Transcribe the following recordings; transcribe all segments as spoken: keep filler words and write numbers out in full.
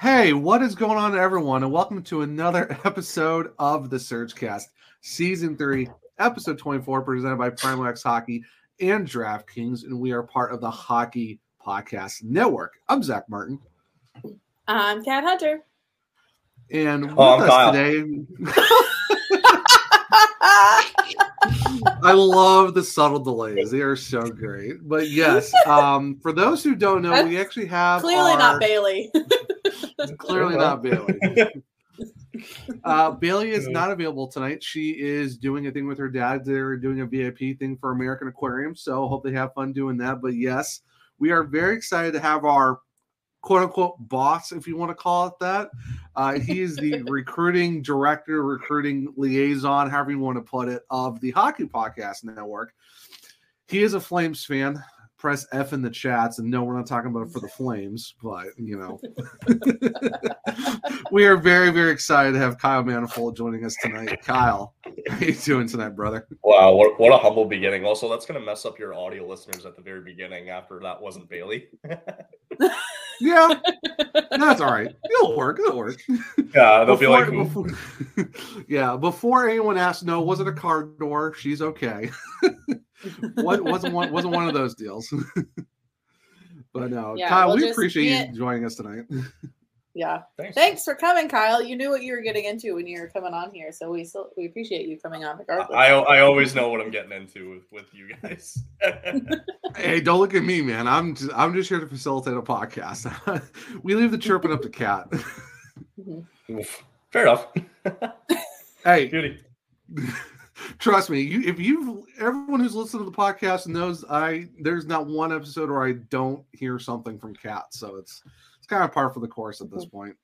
Hey, what is going on, everyone, and welcome to another episode of the SurgeCast, Season three, Episode twenty-four, presented by Primo X Hockey and DraftKings, and we are part of the Hockey Podcast Network. I'm Zach Martin. I'm Kat Hunter. And with oh, us Kyle. today... I love the subtle delays. They are so great. But yes, um, for those who don't know, That's we actually have Clearly our... not Bailey. Clearly not Bailey. Uh, Bailey is not available tonight. She is doing a thing with her dad. They're doing a V I P thing for American Aquarium, so hope they have fun doing that. But yes, we are very excited to have our quote-unquote boss, if you want to call it that. Uh, he is the recruiting director, recruiting liaison, however you want to put it, of the Hockey Podcast Network. He is a Flames fan. Press F in the chats, and no, we're not talking about it for the Flames, but, you know. We are very, very excited to have Kyle Manifold joining us tonight. Kyle, how are you doing tonight, brother? Wow, what, what a humble beginning. Also, that's going to mess up your audio listeners at the very beginning after that wasn't Bailey. Yeah, that's all right. It'll work, it'll work. Yeah, they'll before, be like, before, yeah, before anyone asks, no, was it a car door? She's okay. What wasn't one, wasn't one of those deals, but no, yeah, Kyle, we'll we appreciate you joining us tonight. Yeah, thanks. thanks for coming, Kyle. You knew what you were getting into when you were coming on here, so we still we appreciate you coming on. Regardless, I I always know what I'm getting into with, with you guys. Hey, don't look at me, man. I'm just, I'm just here to facilitate a podcast. We leave the chirping up to Kat. Mm-hmm. Fair enough. Hey, beauty. Trust me, you if you've everyone who's listened to the podcast knows I there's not one episode where I don't hear something from Kat, so it's it's kind of par for the course at this point.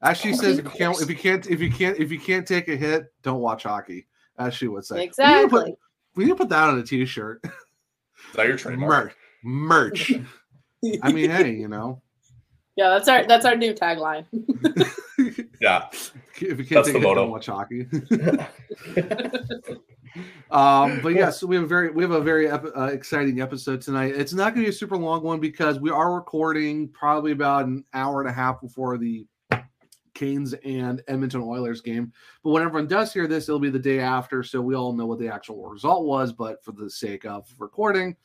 As she says, if you can't if you can't if you can't if you can't take a hit, don't watch hockey, as she would say. Exactly. We need to put, we need to put that on a t-shirt. Is that your trademark? Merch. Merch. I mean, hey, you know. Yeah, that's our that's our new tagline. Yeah. If you can't That's take the it, don't watch hockey. um, but yes, yeah, so we have a very we have a very ep- uh, exciting episode tonight. It's not going to be a super long one because we are recording probably about an hour and a half before the Canes and Edmonton Oilers game. But when everyone does hear this, it'll be the day after, so we all know what the actual result was. But for the sake of recording,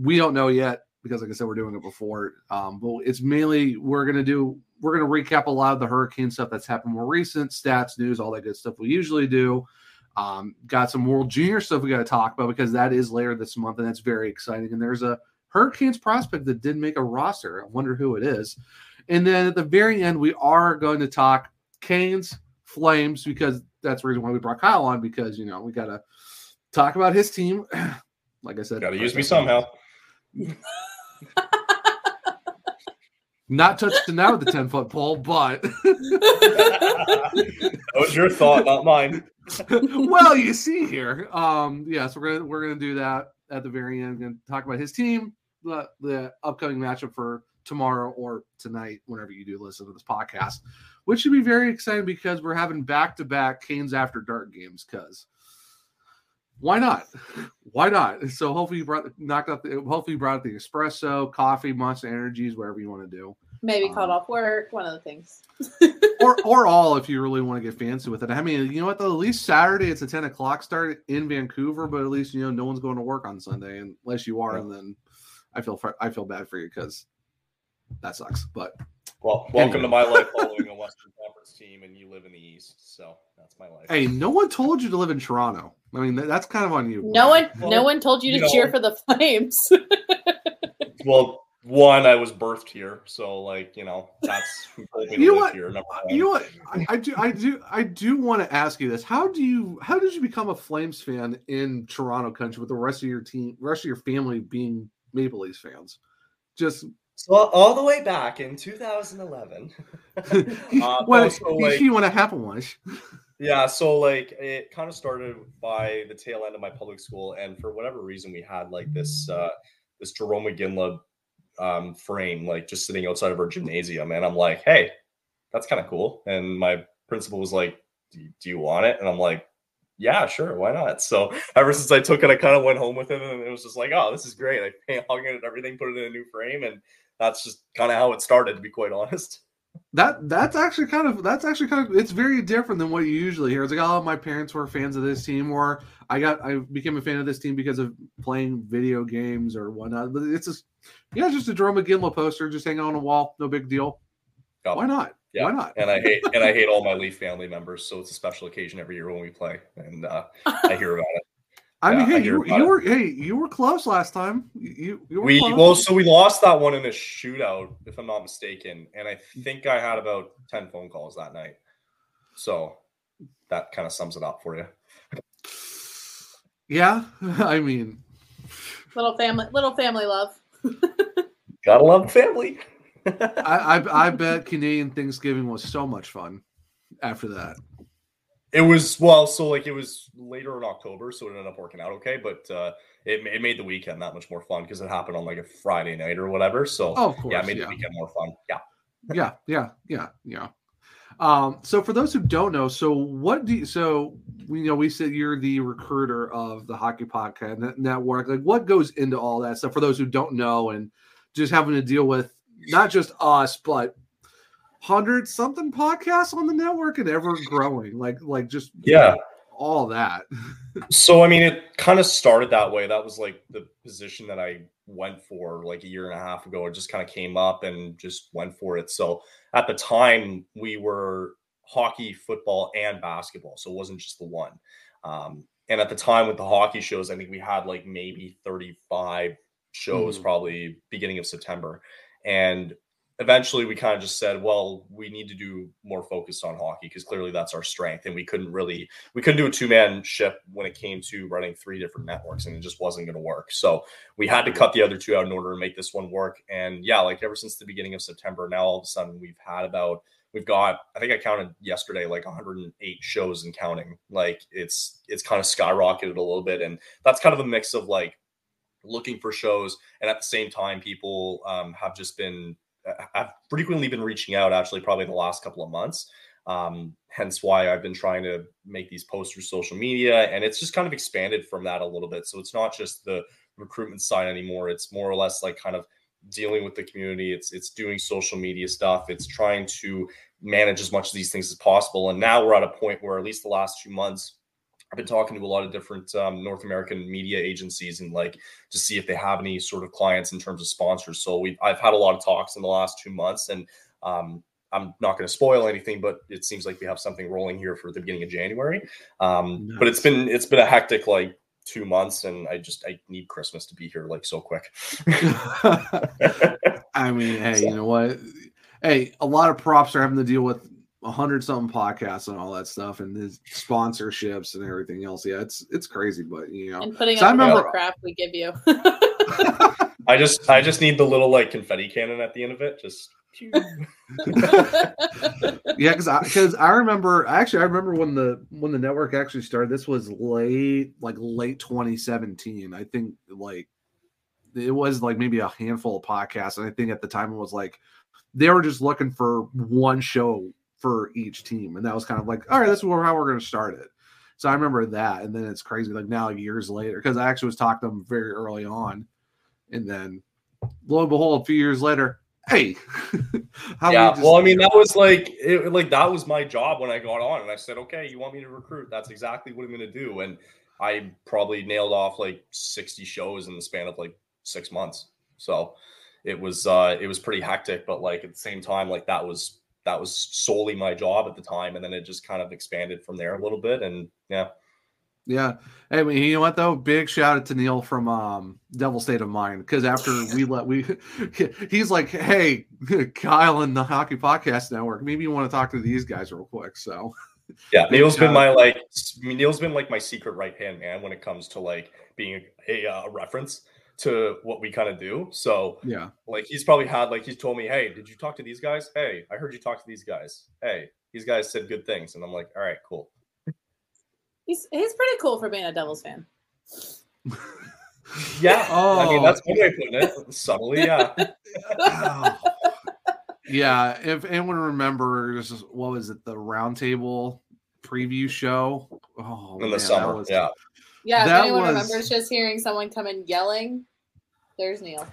we don't know yet because, like I said, we're doing it before. Um, but it's mainly we're going to do. We're going to recap a lot of the Hurricane stuff that's happened more recent, stats, news, all that good stuff we usually do. Um, got some World Junior stuff we got to talk about because that is later this month, and that's very exciting. And there's a Hurricanes prospect that did make a roster. I wonder who it is. And then at the very end, we are going to talk Canes, Flames, because that's the reason why we brought Kyle on, because, you know, we got to talk about his team. Like I said. Got to use me somehow. Not touched it now with the ten-foot pole, but... That was your thought, not mine. Well, you see here. Um, yes, yeah, so we're gonna we're gonna do that at the very end. We're gonna talk about his team, the, the upcoming matchup for tomorrow or tonight, whenever you do listen to this podcast, which should be very exciting because we're having back-to-back Canes After Dark games, because... Why not? Why not? So hopefully you brought knocked out the hopefully you brought out the espresso, coffee, Monster Energies, whatever you want to do. Maybe um, called off work, one of the things. or or all if you really want to get fancy with it. I mean, you know what though? At least Saturday it's a ten o'clock start in Vancouver, but at least you know no one's going to work on Sunday unless you are, yeah. And then I feel I feel bad for you because that sucks. But well, welcome anyway. to my life following a Western Conference Capitals team and you live in the East, so that's my life. Hey, no one told you to live in Toronto. I mean, that's kind of on you. No one, well, no one told you to you cheer know, for the Flames. Well, one, I was birthed here, so like you know, that's who told me to live what? Here. Number one. You know what? I, I do, I do, I do want to ask you this: How do you, how did you become a Flames fan in Toronto country with the rest of your team, rest of your family being Maple Leafs fans? Just. So all the way back in two thousand eleven. uh, well, so like, you want to have one. Yeah, so like it kind of started by the tail end of my public school, and for whatever reason, we had like this uh, this Jarome Iginla um, frame, like just sitting outside of our gymnasium, and I'm like, hey, that's kind of cool. And my principal was like, do, do you want it? And I'm like, yeah, sure, why not? So ever since I took it, I kind of went home with it, and it was just like, oh, this is great. I hung it and everything, put it in a new frame, and that's just kind of how it started, to be quite honest. That that's actually kind of that's actually kind of it's very different than what you usually hear. It's like, oh, my parents were fans of this team, or I got I became a fan of this team because of playing video games or whatnot. But it's just yeah, just a Jarome Iginla poster just hanging on a wall, no big deal. Oh, why not? Yeah. Why not? And I hate and I hate all my Leaf family members, so it's a special occasion every year when we play, and uh, I hear about it. I mean, yeah, hey, you, you were hey, you were close last time. You, you were we close. Well, so we lost that one in a shootout, if I'm not mistaken, and I think I had about ten phone calls that night. So that kind of sums it up for you. Yeah, I mean, little family, little family love. Gotta love family. I, I I bet Canadian Thanksgiving was so much fun after that. It was, well, so like it was later in October, so it ended up working out okay, but uh, it, it made the weekend that much more fun because it happened on like a Friday night or whatever. So oh, of course, yeah, it made yeah. the weekend more fun. Yeah. yeah, yeah, yeah, yeah. Um, so for those who don't know, so what do you, so we you know we said you're the recruiter of the Hockey Podcast Network. Like what goes into all that stuff for those who don't know and just having to deal with not just us, but hundred something podcasts on the network and ever growing, like like just yeah, you know, all that. So I mean, it kind of started that way. That was like the position that I went for like a year and a half ago. It just kind of came up and just went for it. So at the time, we were hockey, football, and basketball, so it wasn't just the one. Um, and at the time with the hockey shows, I think we had like maybe thirty-five shows, mm-hmm. probably beginning of September, and eventually we kind of just said, well, we need to do more focused on hockey because clearly that's our strength. And we couldn't really, we couldn't do a two-man ship when it came to running three different networks, and it just wasn't going to work. So we had to cut the other two out in order to make this one work. And yeah, like ever since the beginning of September, now all of a sudden we've had about, we've got, I think I counted yesterday, like one hundred eight shows and counting. Like it's, it's kind of skyrocketed a little bit. And that's kind of a mix of like looking for shows. And at the same time, people um, have just been, I've frequently been reaching out, actually, probably the last couple of months. Um, hence why I've been trying to make these posts through social media. And it's just kind of expanded from that a little bit. So it's not just the recruitment side anymore. It's more or less like kind of dealing with the community. It's it's doing social media stuff. It's trying to manage as much of these things as possible. And now we're at a point where at least the last two months, I've been talking to a lot of different um, North American media agencies and like to see if they have any sort of clients in terms of sponsors. So we, I've had a lot of talks in the last two months and um, I'm not going to spoil anything, but it seems like we have something rolling here for the beginning of January. Um, nice. But it's been, it's been a hectic, like two months and I just, I need Christmas to be here like so quick. I mean, hey, so. You know what? Hey, a lot of props are having to deal with a hundred something podcasts and all that stuff and the sponsorships and everything else. Yeah. It's, it's crazy, but you know, and putting so up all the crap we give you. I just, I just need the little like confetti cannon at the end of it. Just. Yeah. Cause I, cause I remember actually, I remember when the, when the network actually started, this was late, like late twenty seventeen. I think like it was like maybe a handful of podcasts. And I think at the time it was like, they were just looking for one show for each team. And that was kind of like, all right, that's how we're going to start it. So I remember that. And then it's crazy. Like now years later, because I actually was talking to them very early on. And then lo and behold, a few years later, hey. How yeah. Well, I mean, that was like, it, like that was my job when I got on and I said, okay, you want me to recruit? That's exactly what I'm going to do. And I probably nailed off like sixty shows in the span of like six months. So it was, uh, it was pretty hectic, but like at the same time, like that was that was solely my job at the time. And then it just kind of expanded from there a little bit. And yeah. Yeah. Hey, you know what though? Big shout out to Neil from um, Devil State of Mind. Cause after we let, we, he's like, hey, Kyle and the Hockey Podcast Network, maybe you want to talk to these guys real quick. So yeah, Neil's been my, like, Neil's been like my secret right-hand man when it comes to like being a, a, a reference to what we kind of do. So yeah, like he's probably had, like, he's told me, hey, did you talk to these guys? Hey, I heard you talk to these guys. Hey, these guys said good things. And I'm like, all right, cool. He's he's pretty cool for being a Devils fan. Yeah. Oh. I mean, that's one way of putting it. Subtly, yeah. Oh. Yeah. If anyone remembers, what was it, the Roundtable preview show? Oh, in man, the summer, was, yeah. Yeah, if that anyone was... remembers just hearing someone come in yelling, there's Neil.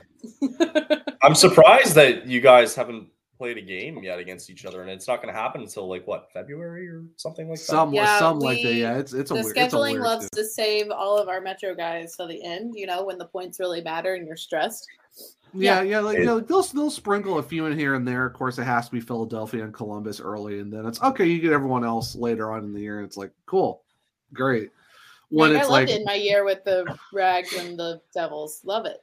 I'm surprised that you guys haven't played a game yet against each other, and it's not going to happen until like what, February or something like that. Some, yeah, some we, like that. Yeah, it's it's a the weird, scheduling it's a weird loves thing. To save all of our Metro guys till the end. You know, when the points really matter and you're stressed. Yeah, yeah, yeah, like, it, you know, they'll they'll sprinkle a few in here and there. Of course, it has to be Philadelphia and Columbus early, and then it's okay. You get everyone else later on in the year, and it's like cool, great. When like, it's I loved like it in my year with the Rags and the Devils, love it.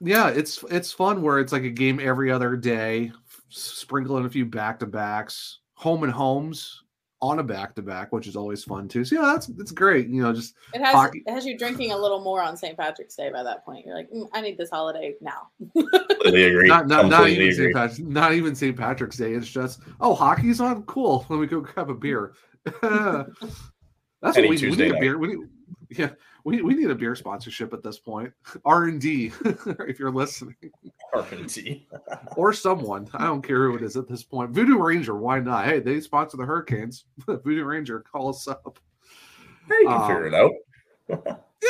Yeah, it's it's fun where it's like a game every other day. Sprinkle in a few back-to-backs, home and homes on a back-to-back, which is always fun too. So yeah, that's it's great. You know, just it has hockey. It has you drinking a little more on Saint Patrick's Day by that point. You're like, mm, I need this holiday now. Completely agree. Not, not, not, even agree. Saint Patrick's, not even Saint Patrick's Day. It's just, oh, hockey's on? Cool. Let me go grab a beer. That's Any what we, Tuesday we need night. A beer. We need, yeah, we we need a beer sponsorship at this point. R and D, if you're listening. R and D. Or someone. I don't care who it is at this point. Voodoo Ranger, why not? Hey, they sponsor the Hurricanes. Voodoo Ranger, call us up. Hey, you can um, figure it out.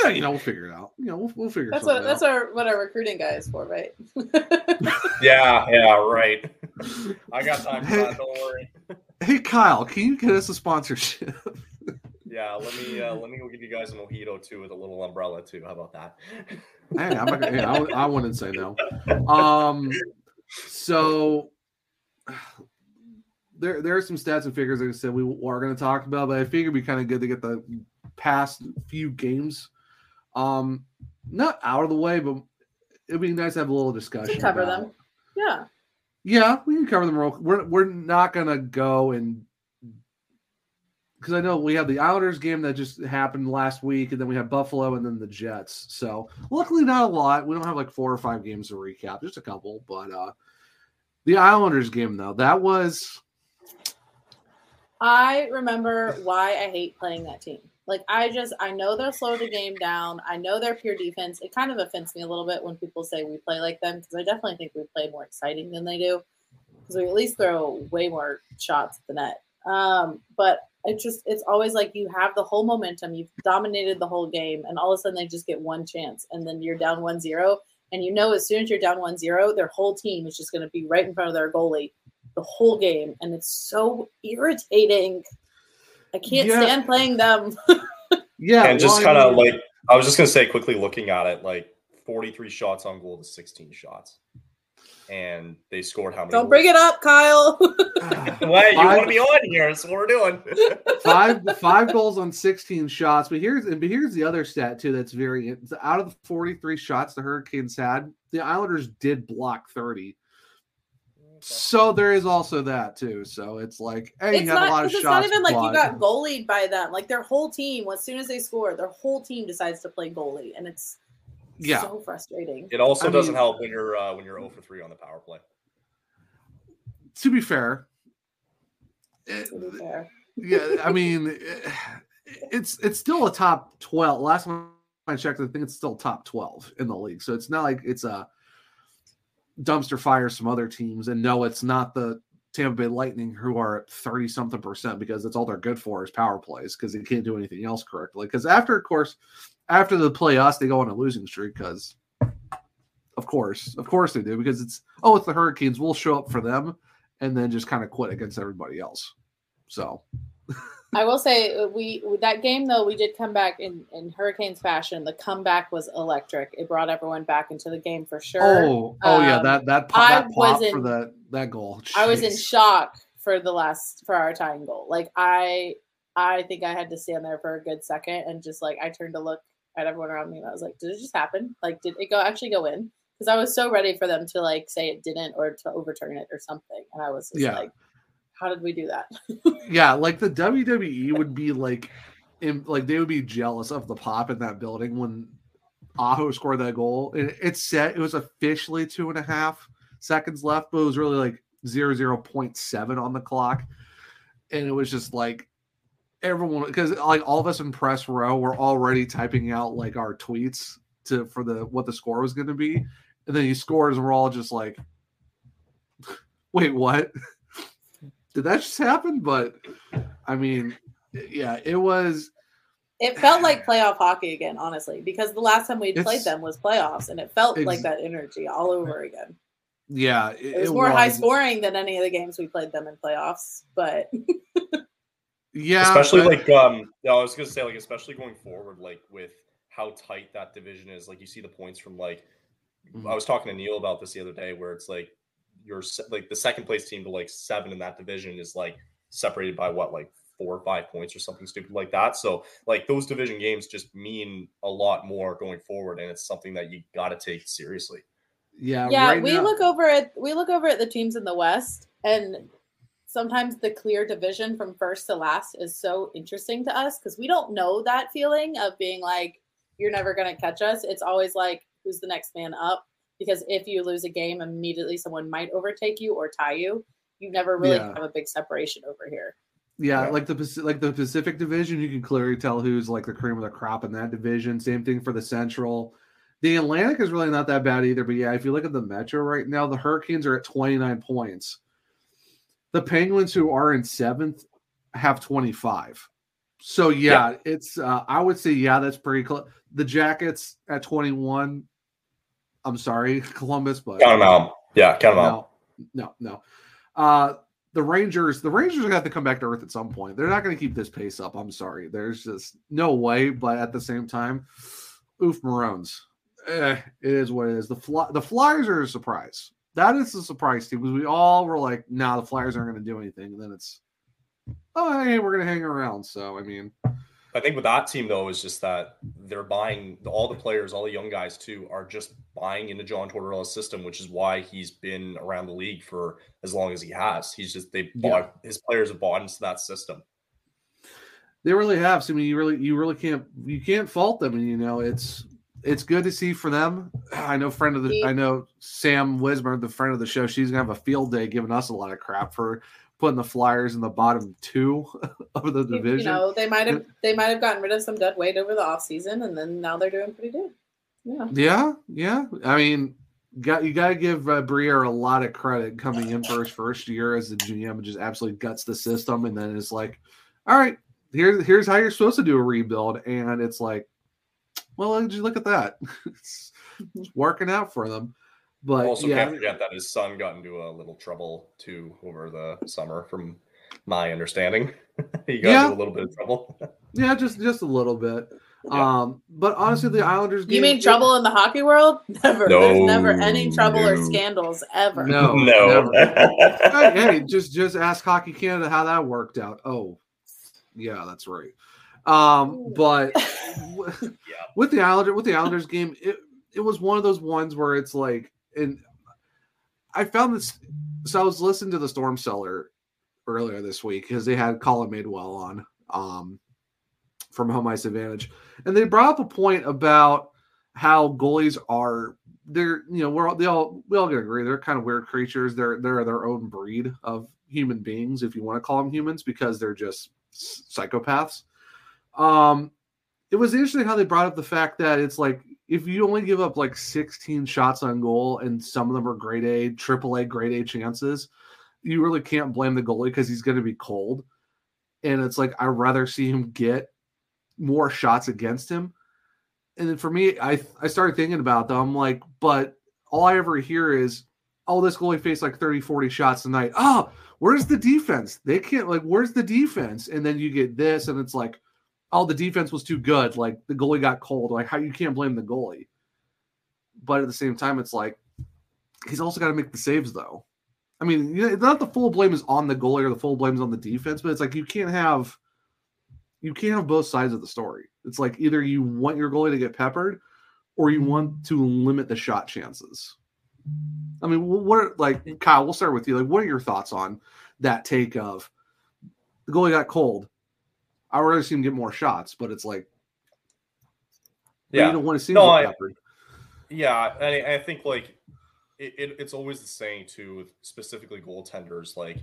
Yeah, you know, we'll figure it out. You know, we'll, we'll figure that's what, out. That's our, what our recruiting guy is for, right? Yeah, yeah, right. I got time for that, don't worry. Hey, Kyle, can you get us a sponsorship? Yeah, let me uh, let me go give you guys a mojito too with a little umbrella too. How about that? Hey, I'm not, hey, I, I wouldn't say no. Um, so there there are some stats and figures like I said we are going to talk about, but I figured it'd be kind of good to get the past few games, um, not out of the way, but it'd be nice to have a little discussion. We cover about them, yeah, yeah, we can cover them real. We're we're not going to go and. Because I know we have the Islanders game that just happened last week, and then we have Buffalo and then the Jets. So luckily not a lot. We don't have like four or five games to recap, just a couple. But uh, the Islanders game, though, that was – I remember why I hate playing that team. Like, I just – I know they'll slow the game down. I know they're pure defense. It kind of offends me a little bit when people say we play like them because I definitely think we play more exciting than they do because we at least throw way more shots at the net. Um, but – It's just, it's always like you have the whole momentum. You've dominated the whole game, and all of a sudden they just get one chance, and then you're down one zero. And you know, as soon as you're down one zero, their whole team is just going to be right in front of their goalie the whole game. And it's so irritating. I can't yeah. stand playing them. Yeah. And just kind of like, I was just going to say quickly looking at it, like forty-three shots on goal to sixteen shots. And they scored how many? Don't goals? Bring it up, Kyle. Wait, you want to be on here? That's what we're doing. five five goals on sixteen shots. But here's and but here's the other stat too. That's very out of the forty-three shots the Hurricanes had, the Islanders did block thirty. Okay. So there is also that too. So it's like, hey, it's you not, have a lot of it's shots. It's not even like block. You got goalied by them. Like their whole team, as soon as they score, their whole team decides to play goalie, and it's. Yeah, so frustrating. It also I doesn't mean, help when you're uh, when you're zero for three on the power play. To be fair, it, to be fair. Yeah, I mean, it, it's it's still a top twelve. Last time I checked, I think it's still top twelve in the league. So it's not like it's a dumpster fire. Some other teams, and no, it's not the Tampa Bay Lightning who are at thirty something percent because that's all they're good for is power plays because they can't do anything else correctly. Because after, of course. After the playoffs, they go on a losing streak because, of course, of course they do because it's, oh, it's the Hurricanes. We'll show up for them and then just kind of quit against everybody else. So I will say we with that game, though, we did come back in, in Hurricanes fashion. The comeback was electric. It brought everyone back into the game for sure. Oh, oh um, yeah, that that, pop, that pop for in, that, that goal. Jeez. I was in shock for the last, for our tying goal. Like I, I think I had to stand there for a good second and just like, I turned to look at everyone around me and I was like, did it just happen? Like, did it go actually go in? Cause I was so ready for them to like say it didn't or to overturn it or something. And I was just yeah. like, how did we do that? Yeah. Like the W W E would be like, in, like they would be jealous of the pop in that building when Aho scored that goal. It, it said it was officially two and a half seconds left, but it was really like zero point seven on the clock. And it was just like everyone, because like all of us in press row were already typing out like our tweets to for the what the score was going to be. And then he scores and we're all just like, wait, what? Did that just happen? But I mean, yeah, it was. It felt like playoff hockey again, honestly, because the last time we played them was playoffs, and it felt ex- like that energy all over again. Yeah, it, it was more it was. high scoring than any of the games we played them in playoffs, but yeah, especially but... like um, no, I was gonna say like especially going forward, like with how tight that division is. Like you see the points from like I was talking to Neil about this the other day, where it's like your like the second place team to like seven in that division is like separated by what like. four or five points or something stupid like that. So like those division games just mean a lot more going forward. And it's something that you got to take seriously. Yeah. Yeah. Right we now. look over at, we look over at the teams in the West, and sometimes the clear division from first to last is so interesting to us. Cause we don't know that feeling of being like, you're never going to catch us. It's always like, who's the next man up? Because if you lose a game, immediately someone might overtake you or tie you. You never really yeah. have a big separation over here. Yeah, right. like the like the Pacific Division, you can clearly tell who's like the cream of the crop in that division. Same thing for the Central. The Atlantic is really not that bad either. But yeah, if you look at the Metro right now, the Hurricanes are at twenty-nine points. The Penguins, who are in seventh, have twenty-five. So yeah, yeah. it's uh, I would say yeah, that's pretty close. The Jackets at twenty-one. I'm sorry, Columbus, but count them out. Yeah, count them out. No, no. Uh, The Rangers, the Rangers are going to have to come back to earth at some point. They're not going to keep this pace up. I'm sorry. There's just no way. But at the same time, oof, Maroons. Eh, it is what it is. The, fly, the Flyers are a surprise. That is the surprise team because we all were like, nah, the Flyers aren't going to do anything. And then it's, oh, hey, we're going to hang around. So, I mean. I think with that team, though, is just that they're buying all the players, all the young guys, too, are just buying into John Tortorella's system, which is why he's been around the league for as long as he has. He's just they bought yeah. his players have bought into that system. They really have. So, I mean, you really, you really can't, you can't fault them. And you know, it's, it's good to see for them. I know friend of the, I know Sam Wismer, the friend of the show. She's gonna have a field day giving us a lot of crap for putting the Flyers in the bottom two of the division. You know, they might have they might have gotten rid of some dead weight over the offseason, and then now they're doing pretty good. Yeah, yeah, yeah. I mean, got you got to give uh, Briere a lot of credit coming in for his first year as the G M, and just absolutely guts the system, and then it's like, all right, here's here's how you're supposed to do a rebuild, and it's like, well, did you look at that? It's, it's working out for them. But also yeah. can't forget that his son got into a little trouble too over the summer, from my understanding. he got yeah. into a little bit of trouble. yeah, just just a little bit. Yeah. Um, but honestly, the Islanders. You game, mean trouble in the hockey world? Never. No, There's never any trouble no. or scandals ever. No, no. Never. hey, just just ask Hockey Canada how that worked out. Oh, yeah, that's right. Um, but with, yeah. with the Islander, with the Islanders game, it it was one of those ones where it's like. And I found this, so I was listening to the Storm Cellar earlier this week because they had Colin Madewell on um, from Home Ice Advantage. And they brought up a point about how goalies are, they're, you know, we're all, they all, we all can agree, they're kind of weird creatures. They're, they're their own breed of human beings, if you want to call them humans, because they're just psychopaths. Um, it was interesting how they brought up the fact that it's like, if you only give up like sixteen shots on goal and some of them are grade A, triple A, grade A chances, you really can't blame the goalie because he's going to be cold. And it's like, I'd rather see him get more shots against him. And then for me, I I started thinking about them. I'm like, but all I ever hear is, oh, this goalie faced like thirty, forty shots tonight. Oh, where's the defense? They can't, like, where's the defense? And then you get this and it's like, oh, the defense was too good. Like, the goalie got cold. Like, how you can't blame the goalie. But at the same time, it's like, he's also got to make the saves, though. I mean, you know, not the full blame is on the goalie or the full blame is on the defense, but it's like you can't have you can't have both sides of the story. It's like either you want your goalie to get peppered or you want to limit the shot chances. I mean, what are, like, Kyle, we'll start with you. Like, what are your thoughts on that take of the goalie got cold? I would rather see him get more shots, but it's like, yeah, you don't want to see no, him get peppered. Yeah, and I think, like, it, it, it's always the saying, too, with specifically goaltenders, like,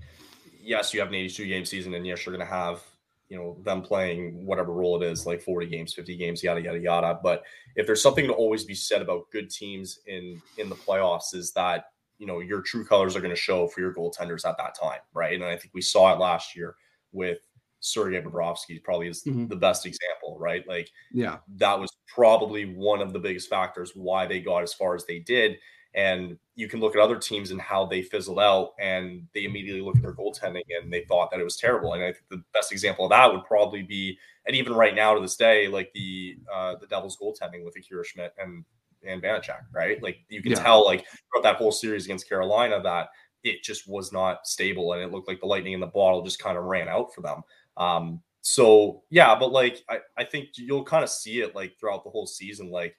yes, you have an eighty-two game season, and yes, you're going to have, you know, them playing whatever role it is, like forty games, fifty games, yada, yada, yada. But if there's something to always be said about good teams in, in the playoffs is that, you know, your true colors are going to show for your goaltenders at that time, right? And I think we saw it last year with Sergei Bobrovsky, probably is mm-hmm. the best example, right? Like, yeah, that was probably one of the biggest factors why they got as far as they did. And you can look at other teams and how they fizzled out, and they immediately look at their goaltending and they thought that it was terrible. And I think the best example of that would probably be, and even right now to this day, like the uh, the Devils goaltending with Akira Schmidt and and Vanacek, right? Like you can yeah. tell, like throughout that whole series against Carolina, that it just was not stable, and it looked like the lightning in the bottle just kind of ran out for them. Um, so yeah, but like I, I think you'll kind of see it like throughout the whole season, like.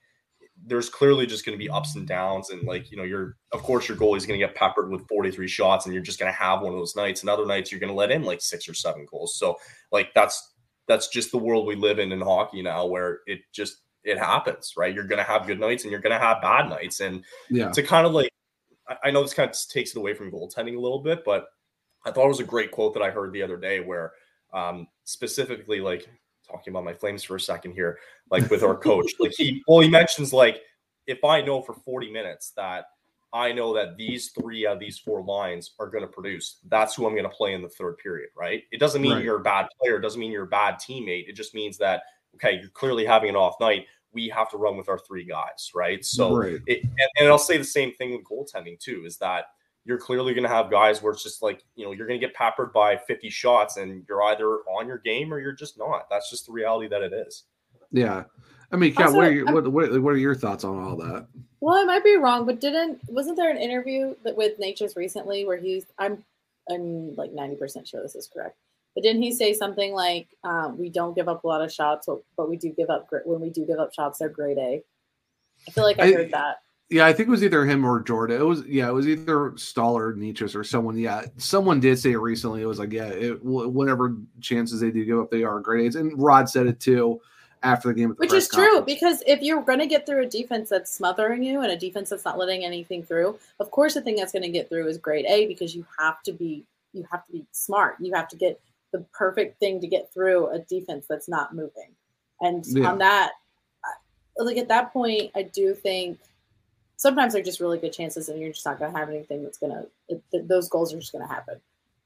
There's clearly just going to be ups and downs. And like, you know, you're, of course your goalie's going to get peppered with forty-three shots and you're just going to have one of those nights, and other nights you're going to let in like six or seven goals. So like, that's, that's just the world we live in in hockey now, where it just, it happens, right? You're going to have good nights and you're going to have bad nights. And yeah. to kind of like, I know this kind of takes it away from goaltending a little bit, but I thought it was a great quote that I heard the other day where um, specifically like, talking about my Flames for a second here, like with our coach, like he, well, he mentions like, if I know for forty minutes that I know that these three out of these four lines are going to produce, that's who I'm going to play in the third period. Right. It doesn't mean right. you're a bad player. It doesn't mean you're a bad teammate. It just means that, okay, you're clearly having an off night. We have to run with our three guys. Right. So, right. It, and, and I'll say the same thing with goaltending too, is that you're clearly going to have guys where it's just like, you know, you're going to get peppered by fifty shots and you're either on your game or you're just not. That's just the reality that it is. Yeah. I mean, Kat, also, what, are your, what, what are your thoughts on all that? Well, I might be wrong, but didn't, wasn't there an interview that with Nature's recently where he's, I'm, I'm like ninety percent sure this is correct, but didn't he say something like, um, we don't give up a lot of shots, but we do give up, when we do give up shots, they're grade A. I feel like I, I heard that. Yeah, I think it was either him or Jordan. It was yeah, it was either Staal or Nichas or someone. Yeah, someone did say it recently. It was like yeah, it, whatever chances they do give up, they are grades. And Rod said it too after the game, at the which press is conference. True because if you're going to get through a defense that's smothering you and a defense that's not letting anything through, of course the thing that's going to get through is grade A because you have to be you have to be smart. You have to get the perfect thing to get through a defense that's not moving. And yeah. on that, like at that point, I do think. Sometimes they're just really good chances, and you're just not going to have anything that's going to – those goals are just going to happen.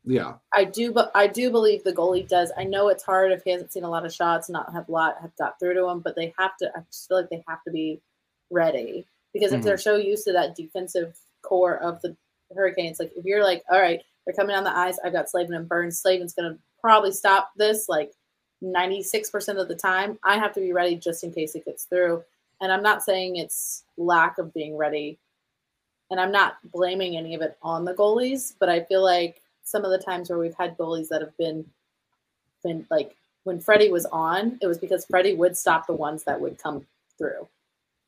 Yeah. I do but I do believe the goalie does. I know it's hard if he hasn't seen a lot of shots, not have a lot have got through to him, but they have to – I just feel like they have to be ready because mm-hmm. if they're so used to that defensive core of the Hurricanes, like if you're like, all right, they're coming down the ice, I've got Slavin and Burns, Slavin's going to probably stop this like ninety-six percent of the time. I have to be ready just in case it gets through. And I'm not saying it's lack of being ready, and I'm not blaming any of it on the goalies, but I feel like some of the times where we've had goalies that have been, been like when Freddie was on, it was because Freddie would stop the ones that would come through.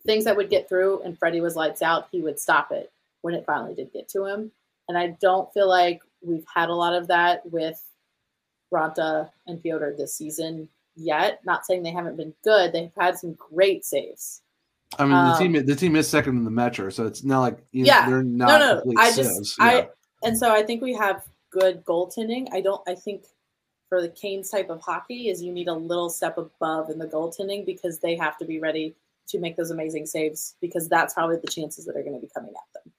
Things that would get through and Freddie was lights out, he would stop it when it finally did get to him. And I don't feel like we've had a lot of that with Raanta and Pyotr this season yet. Not saying they haven't been good. They've had some great saves. I mean, the team um, the team is second in the Metro, so it's not like you yeah. know, they're not no, no, complete I just, saves. I yeah. And so I think we have good goaltending. I don't. I think for the Canes type of hockey is you need a little step above in the goaltending because they have to be ready to make those amazing saves because that's probably the chances that are going to be coming at them.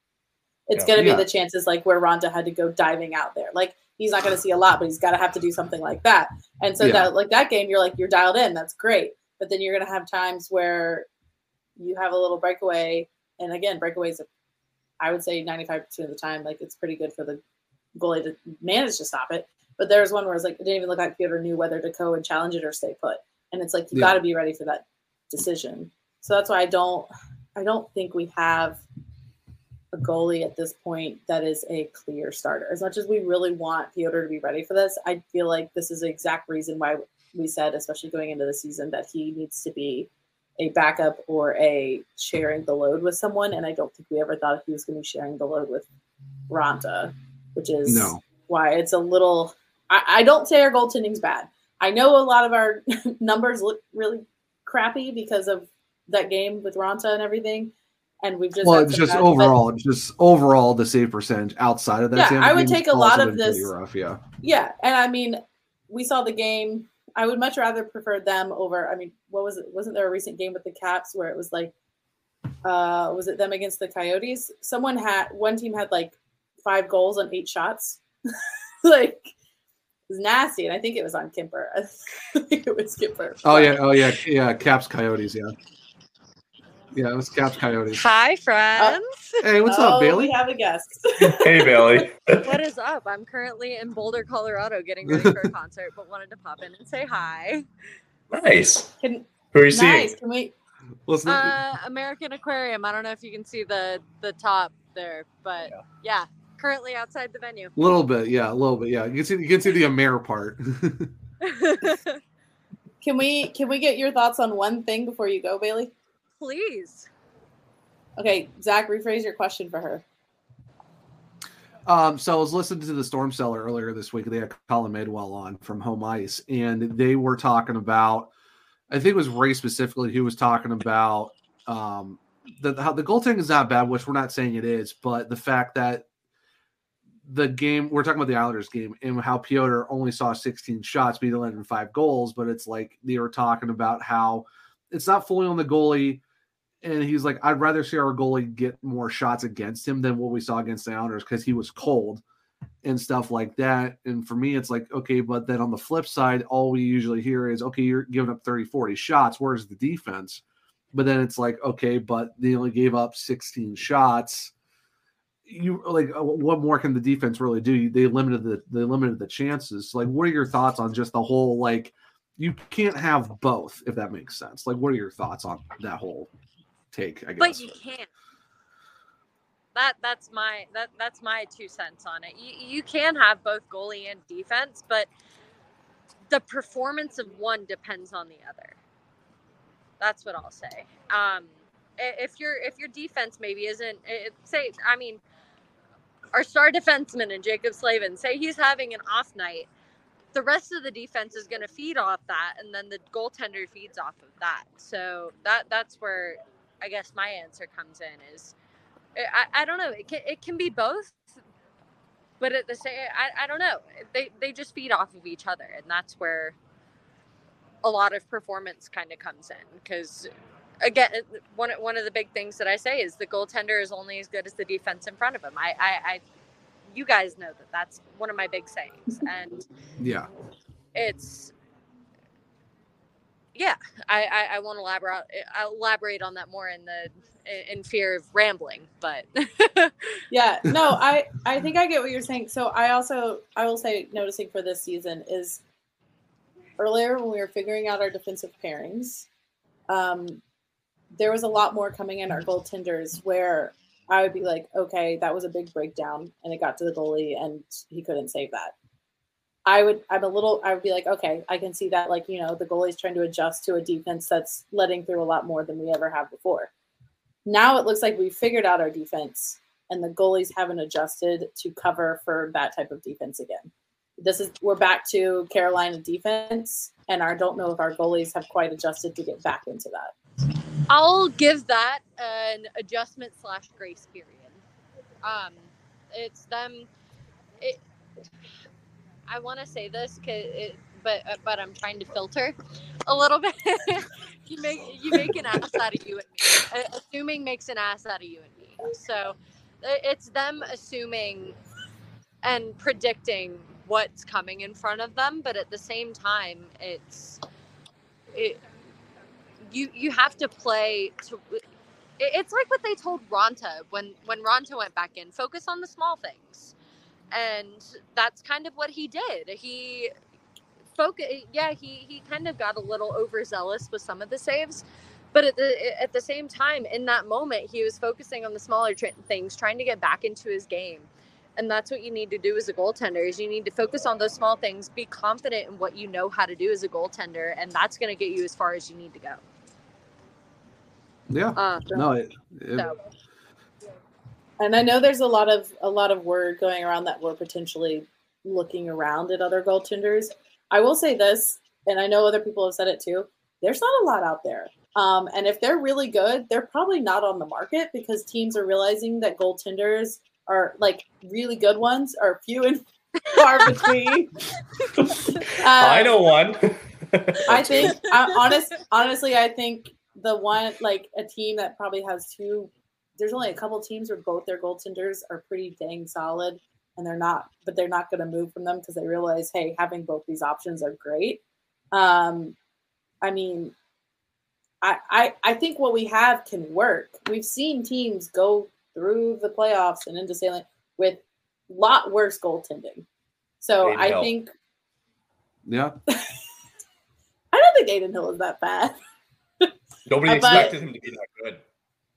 It's yeah. going to be yeah. the chances like where Raanta had to go diving out there. Like he's not going to see a lot, but he's got to have to do something like that. And so yeah. that like that game, you're like you're dialed in. That's great, but then you're going to have times where you have a little breakaway, and again, breakaways, I would say ninety-five percent of the time, like it's pretty good for the goalie to manage to stop it. But there was one where it's like, it didn't even look like Pyotr knew whether to go and challenge it or stay put. And it's like, you yeah. got to be ready for that decision. So that's why I don't, I don't think we have a goalie at this point that is a clear starter. As much as we really want Pyotr to be ready for this, I feel like this is the exact reason why we said, especially going into the season, that he needs to be a backup or a sharing the load with someone. And I don't think we ever thought he was going to be sharing the load with Raanta, which is no. why it's a little – I don't say our goaltending's bad. I know a lot of our numbers look really crappy because of that game with Raanta and everything. And we've just well, it's just overall, it's just overall the save percentage outside of that. Yeah, I would take a lot of this. Rough, yeah, yeah, and I mean, we saw the game. I would much rather prefer them over. I mean, what was it? Wasn't there a recent game with the Caps where it was like, uh, was it them against the Coyotes? Someone had one team had like five goals on eight shots, like. It was nasty, and I think it was on Kemper. I think it was Kemper. Oh yeah, oh yeah, yeah. Caps Coyotes, yeah, yeah. It was Caps Coyotes. Hi, friends. Uh, hey, what's oh, up, Bailey? We have a guest. Hey, Bailey. What is up? I'm currently in Boulder, Colorado, getting ready for a concert, but wanted to pop in and say hi. Nice. Can, Who are you nice. seeing? Nice. Can we? Uh, American Aquarium. I don't know if you can see the the top there, but yeah. yeah. Currently outside the venue. A little bit, yeah, a little bit, yeah. You can see, you can see the Amer part. Can we, can we get your thoughts on one thing before you go, Bailey? Please. Okay, Zach, rephrase your question for her. Um, so I was listening to the Storm Cellar earlier this week. They had Colin Madewell on from Home Ice, and they were talking about, I think it was Ray specifically who was talking about um, the how the goaltending is not bad, which we're not saying it is, but the fact that the game we're talking about, the Islanders game, and how Pyotr only saw sixteen shots, but he landed in five goals. But it's like they were talking about how it's not fully on the goalie, and he's like, I'd rather see our goalie get more shots against him than what we saw against the Islanders because he was cold and stuff like that. And for me, it's like, okay, but then on the flip side, all we usually hear is, okay, you're giving up thirty, forty shots. Where's the defense? But then it's like, okay, but they only gave up sixteen shots. You like what more can the defense really do? They limited the they limited the chances. Like, what are your thoughts on just the whole like you can't have both if that makes sense? Like, what are your thoughts on that whole take? I guess, but you can. That that's my that that's my two cents on it. You you can have both goalie and defense, but the performance of one depends on the other. That's what I'll say. Um, if your if your defense maybe isn't it, say I mean. Our star defenseman and Jacob Slavin, say he's having an off night. The rest of the defense is going to feed off that, and then the goaltender feeds off of that. So that that's where I guess my answer comes in is, I, I don't know. It can, it can be both, but at the same, I, I don't know. They, they just feed off of each other, and that's where a lot of performance kind of comes in because, again, one one of the big things that I say is the goaltender is only as good as the defense in front of him. I, I, I you guys know that that's one of my big sayings, and yeah, it's yeah. I, I, I won't elaborate I'll elaborate on that more in the in fear of rambling, but yeah, no, I I think I get what you're saying. So I also I will say noticing for this season is earlier when we were figuring out our defensive pairings. Um, There was a lot more coming in our goaltenders where I would be like, okay, that was a big breakdown and it got to the goalie and he couldn't save that. I would, I'm a little, I would be like, okay, I can see that. Like, you know, the goalie's trying to adjust to a defense that's letting through a lot more than we ever have before. Now it looks like we figured out our defense and the goalies haven't adjusted to cover for that type of defense again. This is, we're back to Carolina defense. And I don't know if our goalies have quite adjusted to get back into that. I'll give that an adjustment slash grace period. Um, it's them. It, I want to say this, cause it, but but I'm trying to filter a little bit. you make you make an ass out of you and me. Assuming makes an ass out of you and me. So it's them assuming and predicting what's coming in front of them, but at the same time, it's it. You you have to play to. It's like what they told Raanta when when Raanta went back in. Focus on the small things, and that's kind of what he did. He focus. Yeah, he he kind of got a little overzealous with some of the saves, But at the at the same time, in that moment, he was focusing on the smaller tra- things, trying to get back into his game. And that's what you need to do as a goaltender, is you need to focus on those small things, be confident in what you know how to do as a goaltender, and that's going to get you as far as you need to go. Yeah. Uh, so, no. It, it, so. And I know there's a lot of a lot of word going around that we're potentially looking around at other goaltenders. I will say this, and I know other people have said it too, there's not a lot out there. Um, and if they're really good, they're probably not on the market because teams are realizing that goaltenders are, like, really good ones are few and far between. um, I know one. I think, I, honest, honestly, I think the one, like, a team that probably has two, there's only a couple teams where both their goaltenders are pretty dang solid, and they're not, but they're not going to move from them because they realize, hey, having both these options are great. Um, I mean, I, I, I think what we have can work. We've seen teams go through the playoffs and into sailing with a lot worse goaltending. So Aiden I Hill. think. Yeah. I don't think Aiden Hill is that bad. Nobody expected but, him to be that good.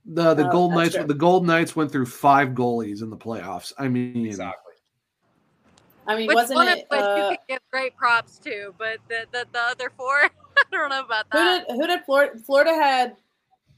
The the oh, Golden Knights true. the Golden Knights went through five goalies in the playoffs. I mean, exactly. I mean, Which wasn't one it? Of, uh, you could give great props to, but the the, the other four, I don't know about that. Who did, who did Florida? Florida had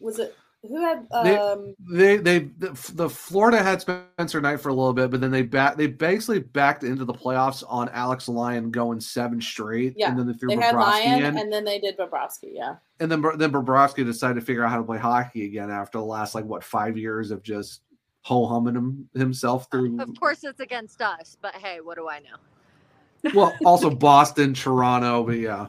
was it? Who had um? They they, they the, the Florida had Spencer Knight for a little bit, but then they back they basically backed into the playoffs on Alex Lyon going seven straight, yeah. And then they threw they Bobrovsky had Lyon, in, and then they did Bobrovsky, yeah. And then then Bobrovsky decided to figure out how to play hockey again after the last like what five years of just ho humming him, himself through. Of course, it's against us, but hey, what do I know? Well, also Boston, Toronto, but yeah.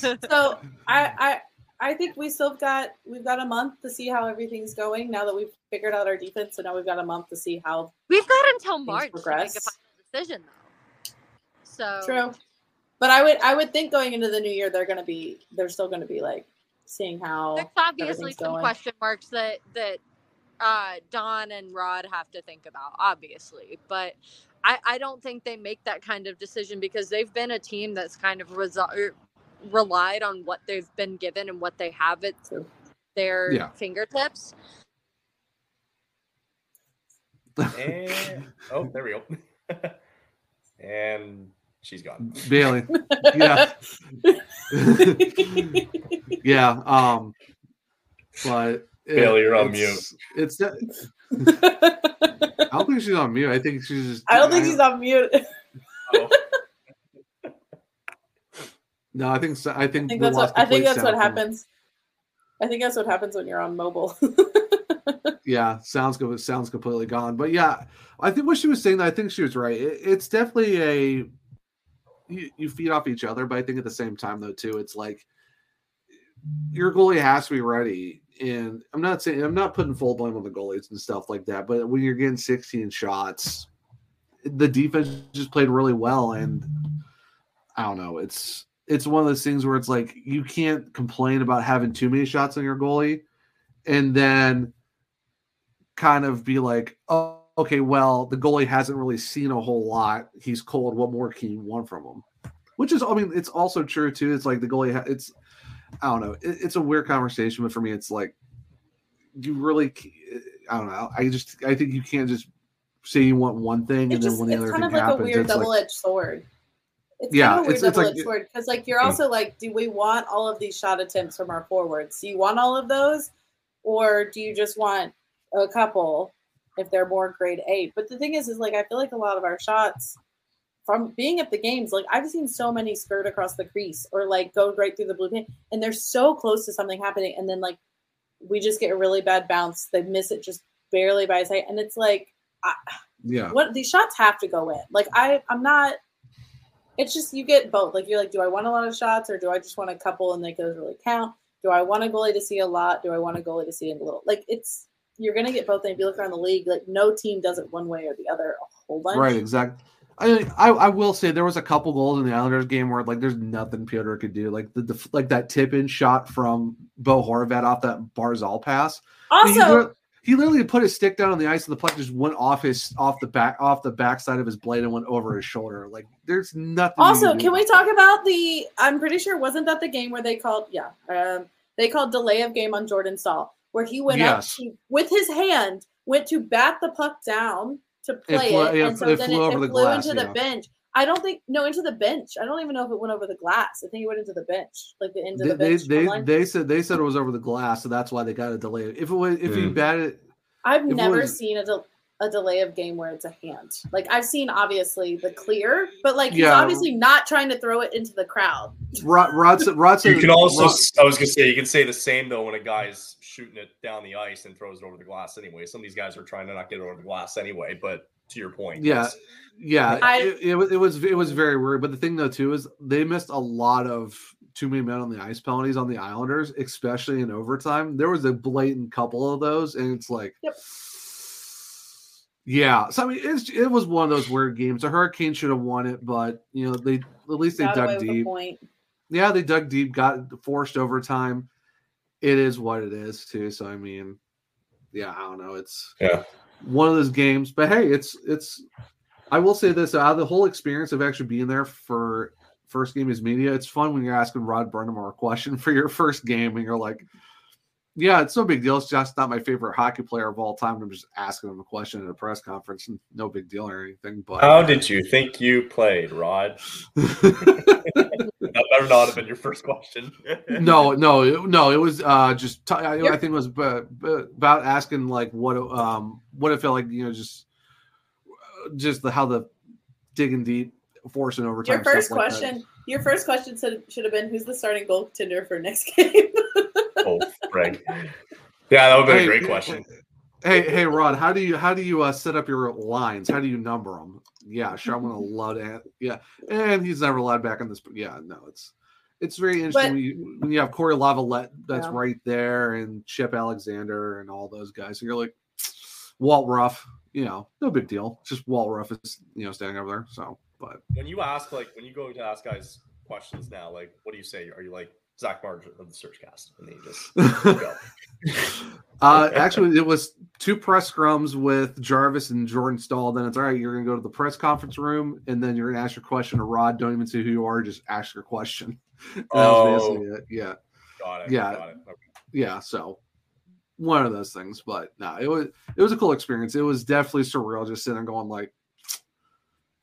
So I. I I think we still have got we've got a month to see how everything's going. Now that we've figured out our defense, so now we've got a month to see how we've got until March progress. To make a final decision, though. So true, but I would I would think going into the new year they're going to be they're still going to be like seeing how there's obviously some going. question marks that that uh, Don and Rod have to think about, obviously, but. I, I don't think they make that kind of decision because they've been a team that's kind of resolved. relied on what they've been given and what they have at their yeah. fingertips. And, oh, there we go. And she's gone. Bailey. Yeah. yeah. Um, but Bailey, it, you're on mute. It's. it's I don't think she's on mute. I think she's just. I don't think I, she's on mute. Oh. No, I think so. I think I think that's what, I think that's what happens. I think that's what happens when you're on mobile. Yeah, sounds good. Sounds completely gone. But yeah, I think what she was saying, I think she was right. It, it's definitely a you, you feed off each other, but I think at the same time though too, it's like your goalie has to be ready. And I'm not saying I'm not putting full blame on the goalies and stuff like that, but when you're getting sixteen shots, the defense just played really well, and I don't know, it's. It's one of those things where it's like you can't complain about having too many shots on your goalie and then kind of be like, oh, okay, well, the goalie hasn't really seen a whole lot. He's cold. What more can you want from him? Which is, I mean, it's also true, too. It's like the goalie, ha- it's, I don't know. It, it's a weird conversation, but for me, it's like you really, I don't know. I just, I think you can't just say you want one thing and just, then when the other thing happens. It's kind of like happens, a weird double-edged like, sword. It's yeah, kind of a weird double-edged like, sword because, like, you're also like, do we want all of these shot attempts from our forwards? Do you want all of those, or do you just want a couple if they're more grade eight? But the thing is, is like, I feel like a lot of our shots from being at the games, like I've seen so many skirt across the crease or like go right through the blue paint, and they're so close to something happening, and then like we just get a really bad bounce. They miss it just barely by a sight, and it's like, I, yeah, what these shots have to go in. Like I, I'm not. It's just you get both. Like, you're like, do I want a lot of shots or do I just want a couple and they don't really count? Do I want a goalie to see a lot? Do I want a goalie to see a little? Like, it's – you're going to get both. And if you look around the league, like, no team does it one way or the other a whole bunch. Right, exactly. I I, I will say there was a couple goals in the Islanders game where, like, there's nothing Pyotr could do. Like, the, the like that tip-in shot from Bo Horvat off that Barzal pass. Also I mean, – he literally put his stick down on the ice, and the puck just went off his off the back off the backside of his blade and went over his shoulder. Like there's nothing. Also, can we talk about the? I'm pretty sure wasn't that the game where they called? Yeah, um, They called delay of game on Jordan Staal, where he went yes. up he, with his hand, went to bat the puck down to play it. Fl- it yeah, and so it then flew it, over it the flew glass, into yeah. the bench. I don't think – no, into the bench. I don't even know if it went over the glass. I think it went into the bench, like the end of the they, bench. They, they, they, said, they said it was over the glass, so that's why they got a delay. If it was, if mm. you batted – I've never was, seen a delay. a delay of game where it's a hand. Like I've seen obviously the clear, but like he's yeah. obviously not trying to throw it into the crowd. Rod, Rod, Rod, you can also, Rod. I was gonna say, you can say the same though when a guy's shooting it down the ice and throws it over the glass anyway. Some of these guys are trying to not get it over the glass anyway, but to your point. Yeah. Yeah. I, it, it, was, it was, it was very weird. But the thing though too, is they missed a lot of too many men on the ice penalties on the Islanders, especially in overtime. There was a blatant couple of those. And it's like, yep. Yeah, so I mean, it's, it was one of those weird games. The Hurricanes should have won it, but you know, they at least they got dug deep. The yeah, they dug deep, got forced overtime. It is what it is, too. So I mean, yeah, I don't know. It's yeah. one of those games, but hey, it's it's. I will say this: out of the whole experience of actually being there for first game as media, it's fun when you're asking Rod Brind'Amour a question for your first game, and you're like. Yeah, it's no big deal. It's just not my favorite hockey player of all time. I'm just asking him a question at a press conference. No big deal or anything. But how did you think you played, Rod? That better not have been your first question. no, no, no. It was uh, just t- I, yep. I think it was b- b- about asking like what um what it felt like. You know, just just the how the digging deep, forcing overtime. Your first question. Like your first question should have been, "Who's the starting goaltender for next game?" Oh, right. Yeah, that would be hey, a great question. Hey, hey, Rod, how do you how do you uh, set up your lines? How do you number them? Yeah, sure. I'm gonna love it. Yeah, and he's never allowed back on this. Yeah, no, it's it's very interesting but, when, you, when you have Corey Lavalette that's yeah. right there, and Chip Alexander, and all those guys. And you're like Walt Ruff. You know, no big deal. Just Walt Ruff is you know standing over there. So, but when you ask like when you go to ask guys questions now, like what do you say? Are you like? Zach Martin of the SurgeCast, and they just go. uh, actually, it was two press scrums with Jarvis and Jordan Staal. Then it's all right. You're going to go to the press conference room, and then you're going to ask your question to Rod. Don't even see who you are. Just ask your question. That oh, was basically it. Yeah, got it. Yeah, got it. Okay. Yeah. So one of those things, but no, it was it was a cool experience. It was definitely surreal, just sitting there going like.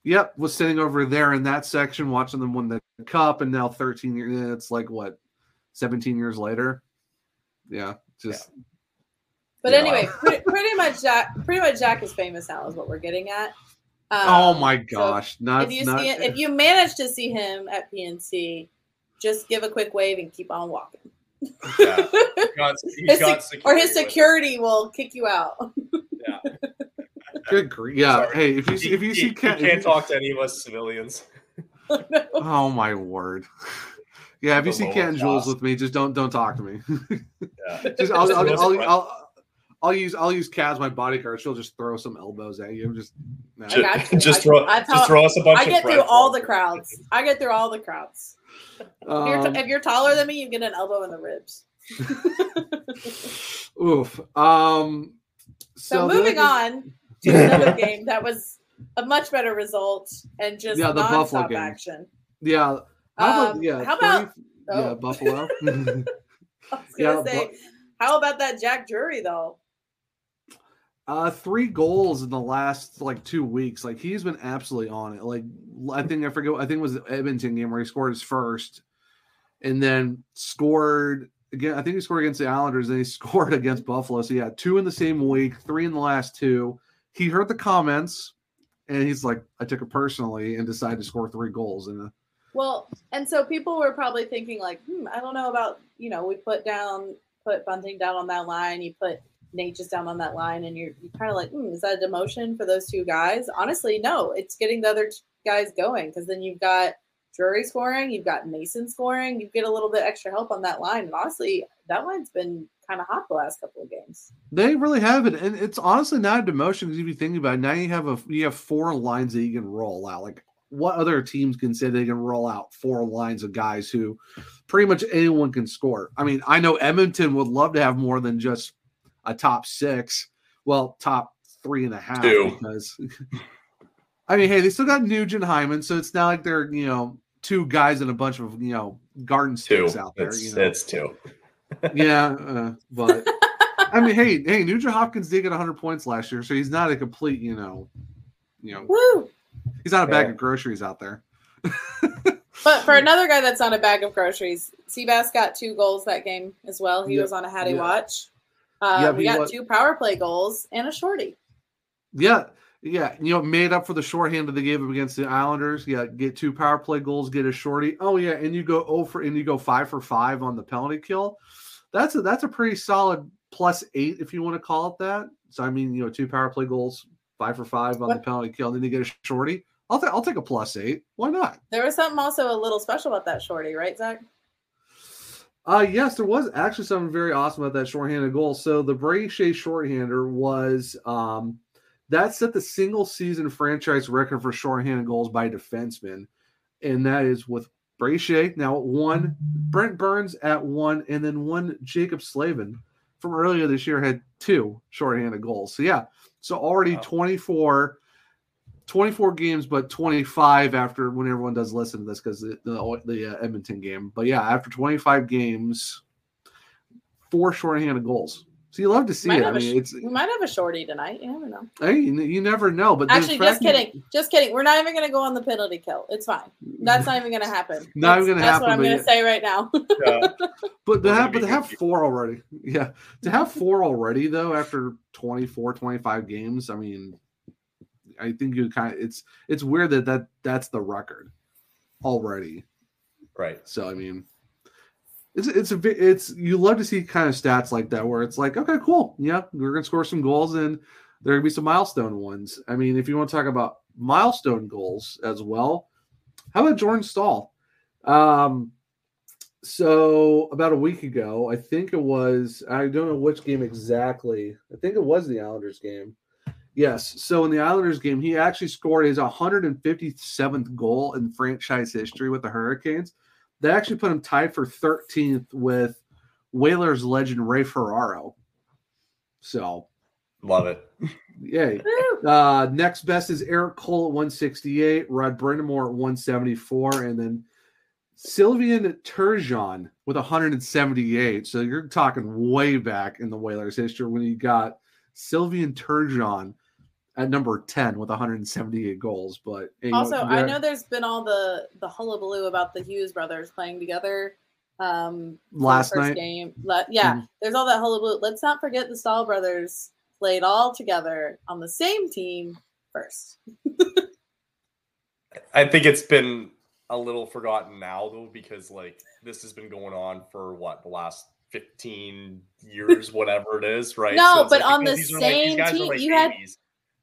Yep, was sitting over there in that section watching them win the cup, and now thirteen years. It's like what, seventeen years later. Yeah, just. Yeah. But yeah. anyway, pretty, pretty much Jack. Pretty much Jack is famous now, is what we're getting at. Um, oh my gosh! So not if you not, see it, if you manage to see him at P N C, just give a quick wave and keep on walking. Yeah. He's got, he's his, got or his security will kick you out. Yeah. Good grief. Yeah. Sorry. Hey, if you see, if you he, see, Ken, you can't talk to any of us civilians. Oh, no. Oh my word. Yeah. If you see Cat and Jules with me, just don't, don't talk to me. Yeah. just, I'll, I'll, I'll, I'll, I'll use, I'll use Cat as my bodyguard. She'll just throw some elbows at you. Just, nah. just, you. just, throw, I, I, just throw us a bunch of I get of through all the crowds. I get through all the crowds. Um, if, you're t- if you're taller than me, you get an elbow in the ribs. Oof. Um, so, so moving on. Another game that was a much better result and just yeah, the non-stop action. Yeah. How about, yeah, um, how about thirty, oh. yeah, Buffalo? I was going to yeah, say, bu- how about that Jack Drury, though? Uh, three goals in the last, like, two weeks. Like, he's been absolutely on it. Like, I think I forget. I think it was the Edmonton game where he scored his first and then scored again. I think he scored against the Islanders and he scored against Buffalo. So, yeah, two in the same week, three in the last two. He heard the comments, and he's like, I took it personally and decided to score three goals. In a... Well, and so people were probably thinking, like, hmm, I don't know about, you know, we put down, put Bunting down on that line, you put Natchez down on that line, and you're, you're kind of like, hmm, is that a demotion for those two guys? Honestly, no. It's getting the other guys going, because then you've got Drury scoring, you've got Mason scoring, you get a little bit extra help on that line. And honestly, that line's been kind of hot the last couple of games. They really have it, and it's honestly not a demotion if you think about it. Now you have a you have four lines that you can roll out. Like what other teams can say they can roll out four lines of guys who pretty much anyone can score? I mean, I know Edmonton would love to have more than just a top six. Well, top three and a half. Two. Because I mean, hey, they still got Nugent Hyman, so it's not like they're you know two guys and a bunch of you know garden sticks two. out there. It's, you know? It's two. Yeah, uh, but I mean, hey, hey, Nugent Hopkins did get one hundred points last year, so he's not a complete, you know, you know, Woo! He's not a bag yeah. of groceries out there. But for another guy that's not a bag of groceries, Seabass got two goals that game as well. He yep. was on a Hattie yep. watch. Uh, yeah, we got was. two power play goals and a shorty. Yeah, yeah. You know, made up for the shorthand that they gave him against the Islanders. Yeah, get two power play goals, get a shorty. Oh yeah, and you go oh for and you go five for five on the penalty kill. That's a, that's a pretty solid plus eight if you want to call it that. So I mean, you know, two power play goals, five for five on what? the penalty kill, and then you get a shorty. I'll th- I'll take a plus eight. Why not? There was something also a little special about that shorty, right, Zach? Uh, yes, there was actually something very awesome about that shorthanded goal. So the Bray Shea shorthander was um, that set the single-season franchise record for shorthanded goals by defensemen, and that is with Bray Shea now at one, Brent Burns at one, and then one Jacob Slavin from earlier this year had two shorthanded goals. So, yeah, so already wow. twenty-four, twenty-four games, but twenty-five after when everyone does listen to this because the the, the uh, Edmonton game. But yeah, after twenty-five games, four shorthanded goals. So you love to see it. I mean, sh- it's we might have a shorty tonight. You never know. Hey, you, you never know. But actually, just kidding, you, just kidding. We're not even going to go on the penalty kill. It's fine. That's not even going to happen. Not even going to happen. That's what I'm going to say right now. Yeah. But to have, but to have four already. Yeah, to have four already though after twenty-four, twenty-five games. I mean. I think you kind of it's it's weird that, that that's the record already, right? So I mean, it's it's a it's you love to see kind of stats like that where it's like okay, cool, yeah, we're gonna score some goals and there are gonna be some milestone ones. I mean, if you want to talk about milestone goals as well, how about Jordan Staal? Um, so about a week ago, I think it was I don't know which game exactly. I think it was the Islanders game. Yes, so in the Islanders game, he actually scored his one hundred fifty-seventh goal in franchise history with the Hurricanes. They actually put him tied for thirteenth with Whalers legend Ray Ferraro. So, love it. Yay. Uh, next best is Eric Cole at one sixty-eight, Rod Brind'Amour at one seventy-four, and then Sylvian Turgeon with one seventy-eight. So you're talking way back in the Whalers history when you got Sylvian Turgeon at number ten with one seventy-eight goals, but also know, I know there's been all the the hullabaloo about the Hughes brothers playing together um, last night. Game. Le- yeah, mm-hmm. There's all that hullabaloo. Let's not forget the Staal brothers played all together on the same team first. I think it's been a little forgotten now though, because like this has been going on for what the last fifteen years, whatever it is, right? No, so but like, on the same like, team, like you had.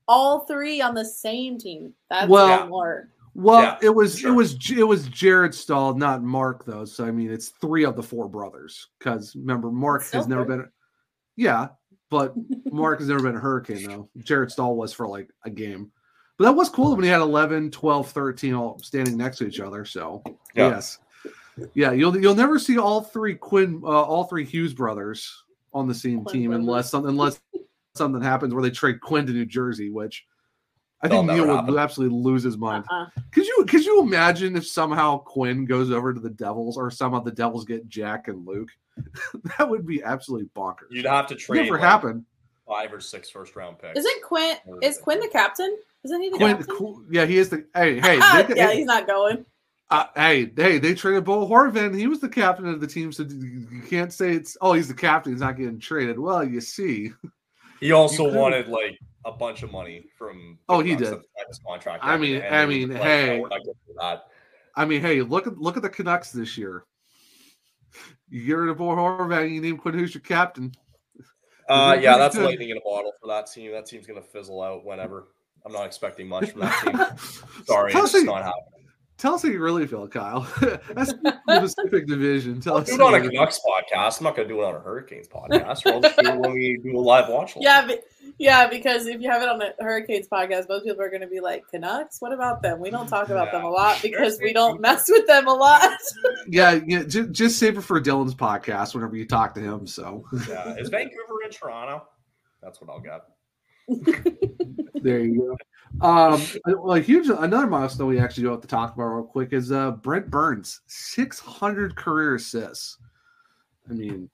All three on the same team. That's well, more. Well, yeah, it was sure. it was it was Jared Staal, not Mark though. So I mean, it's three of the four brothers. Because remember, Mark it's has never good. been. Yeah, but Mark has never been a Hurricane though. Jared Staal was for like a game, but that was cool when he had eleven, twelve, thirteen all standing next to each other. So yeah. yes, yeah, you'll you'll never see all three Quinn, uh, all three Hughes brothers on the same Quinn team brothers. unless something unless. Something happens where they trade Quinn to New Jersey, which I think Neil would happen. absolutely lose his mind. Uh-uh. Could you could you imagine if somehow Quinn goes over to the Devils or somehow the Devils get Jack and Luke? That would be absolutely bonkers. You'd have to trade never like happen. five or six first round picks. Isn't Quinn is Quinn the captain? Isn't he the Quinn, captain? Qu- yeah, he is the hey hey. They, yeah, he's not going. Uh, hey hey, they traded Bo Horvat. He was the captain of the team, so you can't say it's oh he's the captain. He's not getting traded. Well, you see. He also wanted like a bunch of money from. Oh, he did. Contract I mean, I mean, hey, I mean, hey, look at look at the Canucks this year. You get rid of Bo Horvat, you name Quinn Hughes your captain. Uh, yeah, that's lightning in a bottle for that team. That team's gonna fizzle out whenever. I'm not expecting much from that team. Sorry, it's just not happening. Tell us how you really feel, Kyle. That's the Pacific Division. Tell I'll us do it on a Canucks podcast. I'm not going to do it on a Hurricanes podcast. We'll just do it when we do a live watch. Yeah, but, yeah, because if you have it on a Hurricanes podcast, most people are going to be like, Canucks? What about them? We don't talk about yeah. them a lot because we don't mess with them a lot. yeah, yeah just, just save it for Dylan's podcast whenever you talk to him. So yeah, is Vancouver in Toronto? That's what I'll get. There you go. Um, a huge another milestone we actually do have to talk about real quick is uh Brent Burns, six hundred career assists. I mean,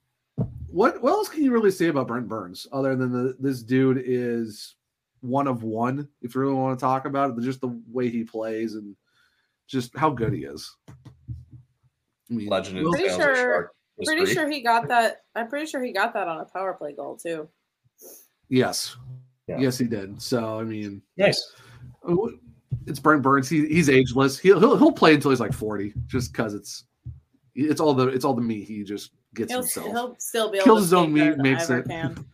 what, what else can you really say about Brent Burns other than the, this dude is one of one, if you really want to talk about it, just the way he plays and just how good he is. I mean, Legend pretty sure, pretty great. sure he got that. I'm pretty sure he got that on a power play goal too. Yes. Yeah. Yes, he did. So, I mean, nice. It's Brent Burns. He, he's ageless. He'll, he'll, he'll play until he's like forty just cause it's, it's all the, it's all the meat. He just gets he'll, himself. He'll still be able Kills to his own meat, makes it. Can.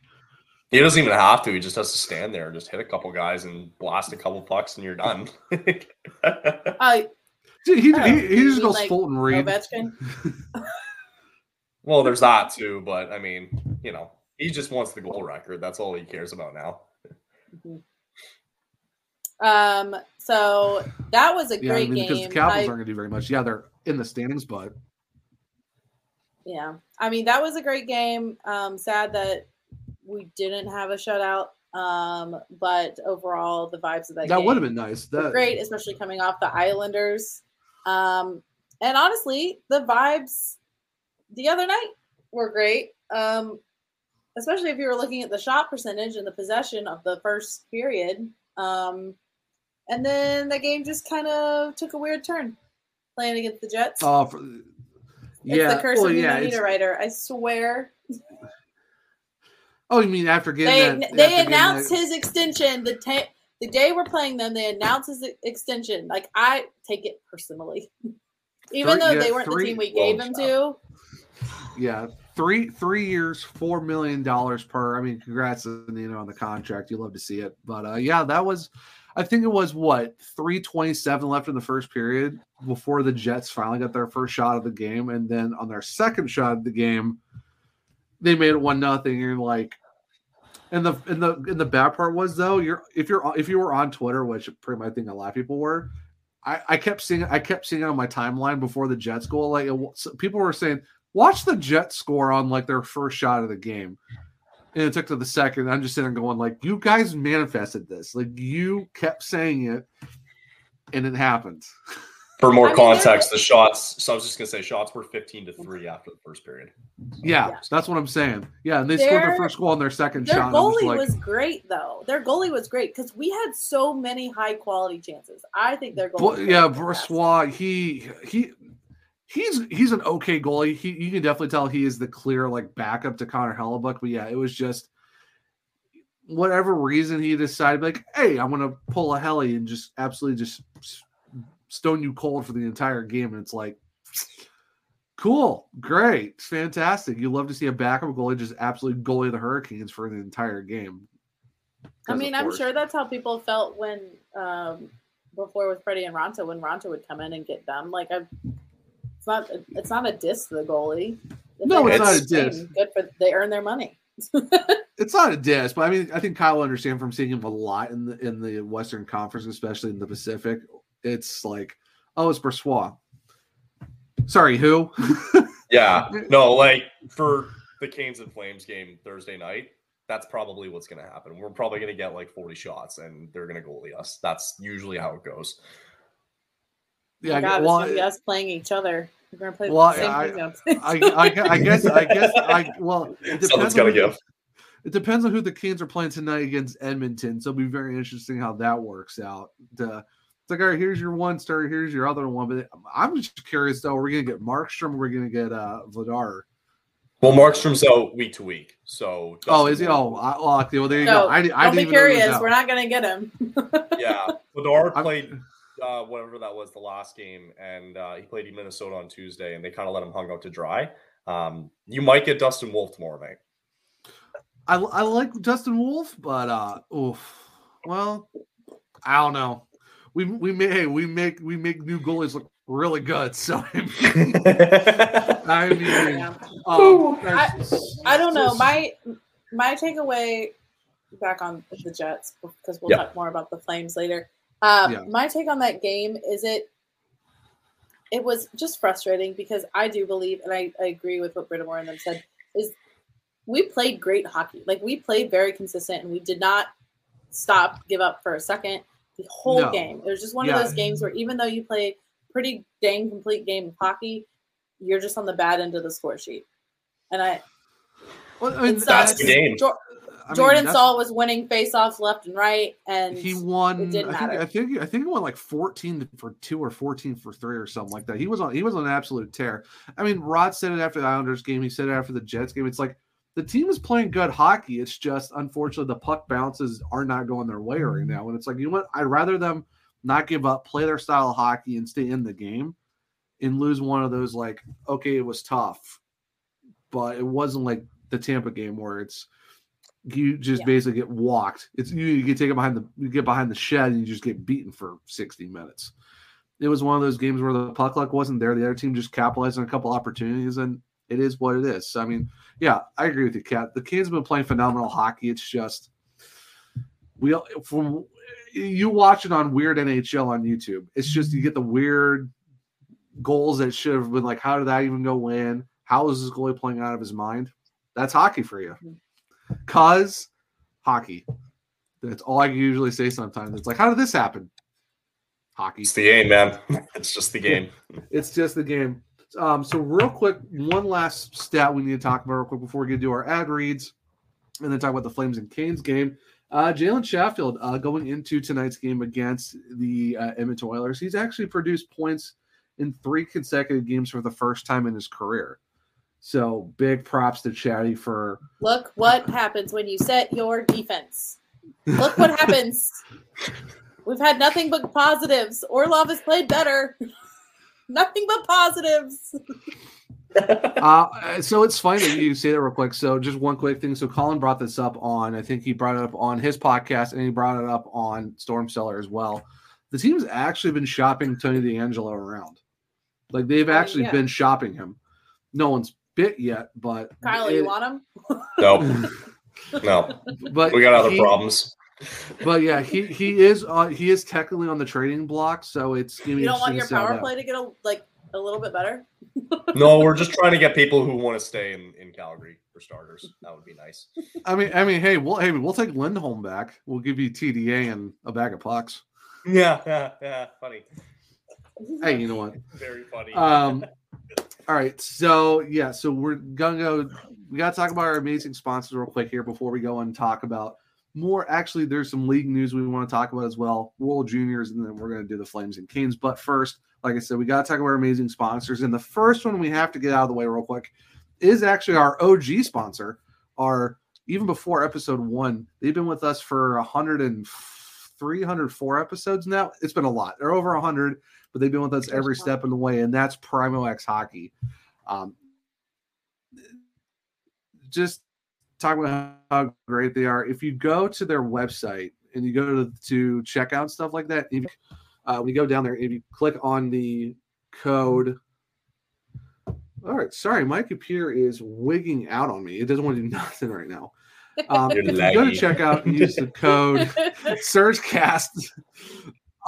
He doesn't even have to. He just has to stand there and just hit a couple guys and blast a couple pucks, and you're done. uh, Dude, he, he, he, he just goes like Fulton Reed. Well, there's that too, but I mean, you know, he just wants the goal record. That's all he cares about now. Mm-hmm. Um. So that was a yeah, great I mean, game. Because the Capitals I, aren't going to do very much. Yeah, they're in the standings, but yeah, I mean, that was a great game. Um, sad that we didn't have a shutout, um, but overall the vibes of that, that game would have been nice. That great, especially coming off the Islanders. Um, and honestly, the vibes the other night were great, um, especially if you were looking at the shot percentage and the possession of the first period. Um, and then the game just kind of took a weird turn playing against the Jets. Oh, for, yeah. It's the curse well, of being yeah, a meter writer, I swear. Oh, you mean after getting they, that, they after announced getting that. his extension the ta- the day we're playing them. They announced his extension. Like, I take it personally, even three, though yeah, they weren't three, the team we gave him to. Yeah, three three years, four million dollars per. I mean, congrats, you know, on the contract. You love to see it, but uh, yeah, that was. I think it was what three twenty-seven left in the first period before the Jets finally got their first shot of the game, and then on their second shot of the game, they made it one nothing, and like, and the and the and the bad part was though, you're if you're if you were on Twitter, which pretty much I think a lot of people were, I, I kept seeing I kept seeing it on my timeline before the Jets goal, like it, people were saying, watch the Jets score on like their first shot of the game, and it took to the second. I'm just sitting there going like, you guys manifested this, like you kept saying it, and it happened. For more I mean, context, the shots, so I was just going to say shots were fifteen to three after the first period. So, yeah, yeah, that's what I'm saying. Yeah, and they their, scored their first goal on their second their shot. Their goalie was, like, was great, though. Their goalie was great because we had so many high-quality chances. I think their goalie well, was Yeah, Brossois, he, he, he's he's an okay goalie. He, you can definitely tell he is the clear like backup to Connor Hellebuyck. But, yeah, it was just whatever reason he decided, like, hey, I'm going to pull a Helly and just absolutely just – stone you cold for the entire game, and it's like, cool, great, fantastic. You love to see a backup goalie just absolutely goalie the Hurricanes for the entire game. I mean, I'm sure that's how people felt when um before with Freddie and Raanta, when Raanta would come in and get them. Like, I'm, it's not it's not a diss to the goalie. If no, it's not a diss. Good for they earn their money. It's not a diss, but I mean, I think Kyle will understand from seeing him a lot in the in the Western Conference, especially in the Pacific. It's like, oh, it's Brossois. Sorry, who? Yeah. No, like for the Canes and Flames game Thursday night, that's probably what's going to happen. We're probably going to get like forty shots, and they're going to goalie us. That's usually how it goes. Yeah, God, well, it's gonna be us playing each other. We're going to play well, the same I, I, I, I guess. I guess. I well, it depends on who, it depends on who the Canes are playing tonight against Edmonton. So it'll be very interesting how that works out. The, It's like, all right, here's your one star, here's your other one. But I'm just curious, though, we're going to get Markstrom, we're going to get uh, Vladar. Well, Markstrom's out week to week. So oh, is he? Oh, I, well, there you no, go. I, I don't be curious. We're not going to get him. Yeah. Vladar played uh, whatever that was the last game, and uh, he played in Minnesota on Tuesday, and they kind of let him hung out to dry. Um, you might get Dustin Wolf tomorrow night. I, I like Dustin Wolf, but, uh, oof. Well, I don't know. We we may hey, we make we make new goalies look really good. So I mean, I, mean yeah. um, I, I don't know. My my takeaway back on the Jets, because we'll yeah. talk more about the Flames later. Uh, yeah. My take on that game is it it was just frustrating because I do believe, and I, I agree with what Brind'Amour and them said, is we played great hockey. Like, we played very consistent, and we did not stop, give up for a second. The whole no. game. It was just one yeah. of those games where even though you play pretty dang complete game of hockey, you're just on the bad end of the score sheet. And I Well, I mean, that's the game. Jo- I mean, Jordan Staal was winning faceoffs left and right, and he won. It didn't I think, matter. I think I think he won like fourteen for two or fourteen for three or something like that. He was on he was on an absolute tear. I mean, Rod said it after the Islanders game. He said it after the Jets game. It's like the team is playing good hockey. It's just unfortunately the puck bounces are not going their way right now. And it's like, you know what? I'd rather them not give up, play their style of hockey, and stay in the game, and lose one of those like, okay, it was tough, but it wasn't like the Tampa game where it's. You just yeah. basically get walked. It's you, you get taken behind the you get behind the shed and you just get beaten for sixty minutes. It was one of those games where the puck luck wasn't there. The other team just capitalized on a couple opportunities, and it is what it is. So, I mean, yeah, I agree with you, Kat. The Canes have been playing phenomenal hockey. It's just we from you watch it on Weird N H L on YouTube. It's just you get the weird goals that should have been like, how did that even go in? How is this goalie playing out of his mind? That's hockey for you. Mm-hmm. Cause hockey. That's all I can usually say sometimes. It's like, how did this happen? Hockey. It's the game, man. It's just the game. It's just the game. Um, so real quick, one last stat we need to talk about real quick before we get to our ad reads and then talk about the Flames and Canes game. Uh, Jalen Sheffield uh, going into tonight's game against the uh, Edmonton Oilers. He's actually produced points in three consecutive games for the first time in his career. So big props to Chatty for look what happens when you set your defense. Look what happens. We've had nothing but positives. Orlov has played better. Nothing but positives. uh, so it's funny that you say that real quick. So just one quick thing. So Colin brought this up on, I think he brought it up on his podcast and he brought it up on Storm Cellar as well. The team's actually been shopping Tony DeAngelo around. Like they've actually yeah. been shopping him. No one's bit yet, but Kyle, it, you want him? No, no. But we got other he, problems. But yeah, he he is uh, he is technically on the trading block, so it's you don't want your power play out. to get a, like a little bit better. No, we're just trying to get people who want to stay in, in Calgary for starters. That would be nice. I mean, I mean, hey, we'll hey we'll take Lindholm back. We'll give you T D A and a bag of pucks. Yeah, yeah, yeah. Funny. Hey, you know what? Very funny. Um. All right, so yeah, so we're gonna go. We gotta talk about our amazing sponsors real quick here before we go and talk about more. Actually, there's some league news we want to talk about as well, World Juniors, and then we're gonna do the Flames and Canes. But first, like I said, we gotta talk about our amazing sponsors. And the first one we have to get out of the way real quick is actually our O G sponsor. Our even before episode one, they've been with us for one hundred and three hundred four episodes now. It's been a lot. They're over one hundred. But they've been with us every step of the way, and that's Primo X Hockey. Um, just talk about how great they are. If you go to their website and you go to, to check out stuff like that, if, uh, when you go down there, if you click on the code. All right, sorry, my computer is wigging out on me. It doesn't want to do nothing right now. Um, if you go to check out and use the code SurgeCast.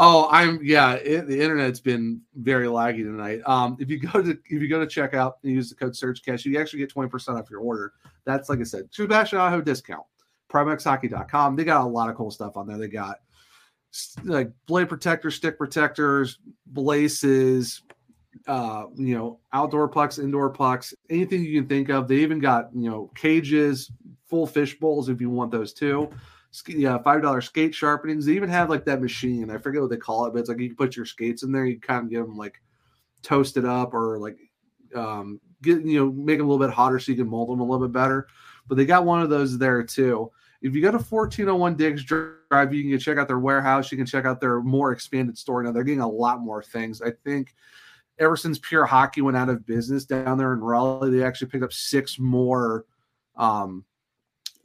Oh, I'm yeah. It, the internet's been very laggy tonight. Um, if you go to if you go to checkout and use the code SurgeCast, you actually get twenty percent off your order. That's like I said, Sebastian Aho discount. Primo X Hockey dot com. They got a lot of cool stuff on there. They got like blade protectors, stick protectors, laces, uh, you know, outdoor pucks, indoor pucks, anything you can think of. They even got you know cages, full fish bowls if you want those too. Yeah, five dollars skate sharpenings. They even have like that machine. I forget what they call it, but it's like you can put your skates in there. You kind of get them like toasted up or like um, get you know make them a little bit hotter so you can mold them a little bit better. But they got one of those there too. If you go to fourteen oh one Diggs Drive, you can check out their warehouse. You can check out their more expanded store. Now they're getting a lot more things. I think ever since Pure Hockey went out of business down there in Raleigh, they actually picked up six more. Um,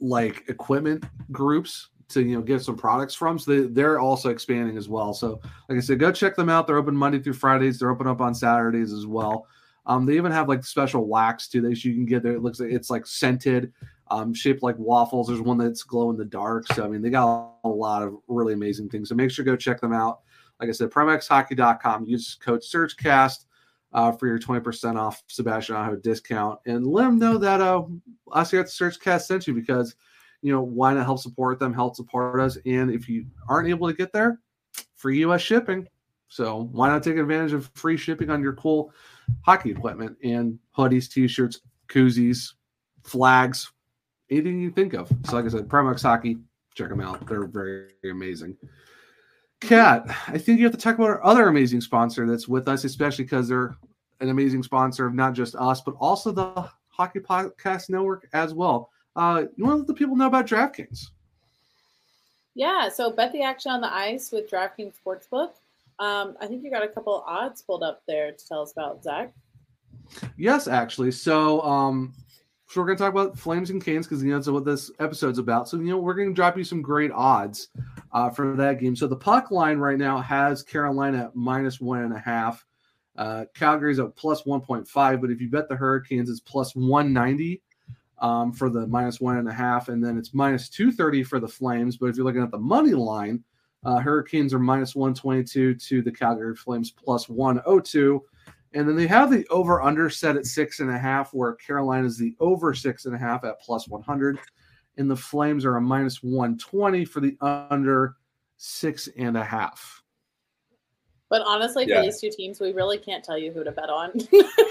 like equipment groups to, you know, get some products from. So they, they're also expanding as well. So like I said, go check them out. They're open Monday through Fridays. They're open up on Saturdays as well. Um, they even have like special wax too that you can get there. It looks like it's like scented, um, shaped like waffles. There's one that's glow in the dark. So, I mean, they got a lot of really amazing things. So make sure to go check them out. Like I said, Primo X Hockey dot com. Use code SurgeCast uh, for your twenty percent off Sebastian Aho discount. And let them know that, uh, us here at the SurgeCast sent you because, you know, why not help support them, help support us. And if you aren't able to get there, free U S shipping. So why not take advantage of free shipping on your cool hockey equipment and hoodies, T-shirts, koozies, flags, anything you think of. So like I said, Primo X Hockey, check them out. They're very, very amazing. Kat, I think you have to talk about our other amazing sponsor that's with us, especially because they're an amazing sponsor of not just us, but also the Hockey Podcast Network as well. Uh, you want to let the people know about DraftKings? Yeah, so bet the action on the ice with DraftKings Sportsbook. Um, I think you got a couple of odds pulled up there to tell us about, Zach. Yes, actually. So, um, so we're going to talk about Flames and Canes because you know that's what this episode's about. So, you know, we're going to drop you some great odds uh, for that game. So the puck line right now has Carolina at minus one and a half. Uh, Calgary's at plus one point five, but if you bet the Hurricanes, it's plus one ninety um, for the minus one and a half, and then it's minus two thirty for the Flames. But if you're looking at the money line, uh, Hurricanes are minus one twenty-two to the Calgary Flames plus one oh two. And then they have the over-under set at six and a half, where Carolina's the over six and a half at plus one hundred, and the Flames are a minus one twenty for the under six and a half. But honestly, for yeah. these two teams, we really can't tell you who to bet on.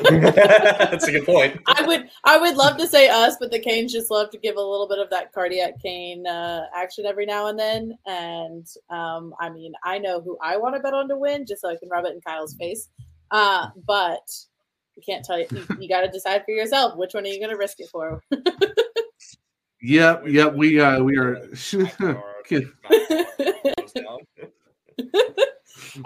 That's a good point. I would I would love to say us, but the Canes just love to give a little bit of that cardiac cane uh, action every now and then. And, um, I mean, I know who I want to bet on to win, just so I can rub it in Kyle's face. Uh, but we can't tell you. You, you got to decide for yourself. Which one are you going to risk it for? yep, yep. We, uh, we are –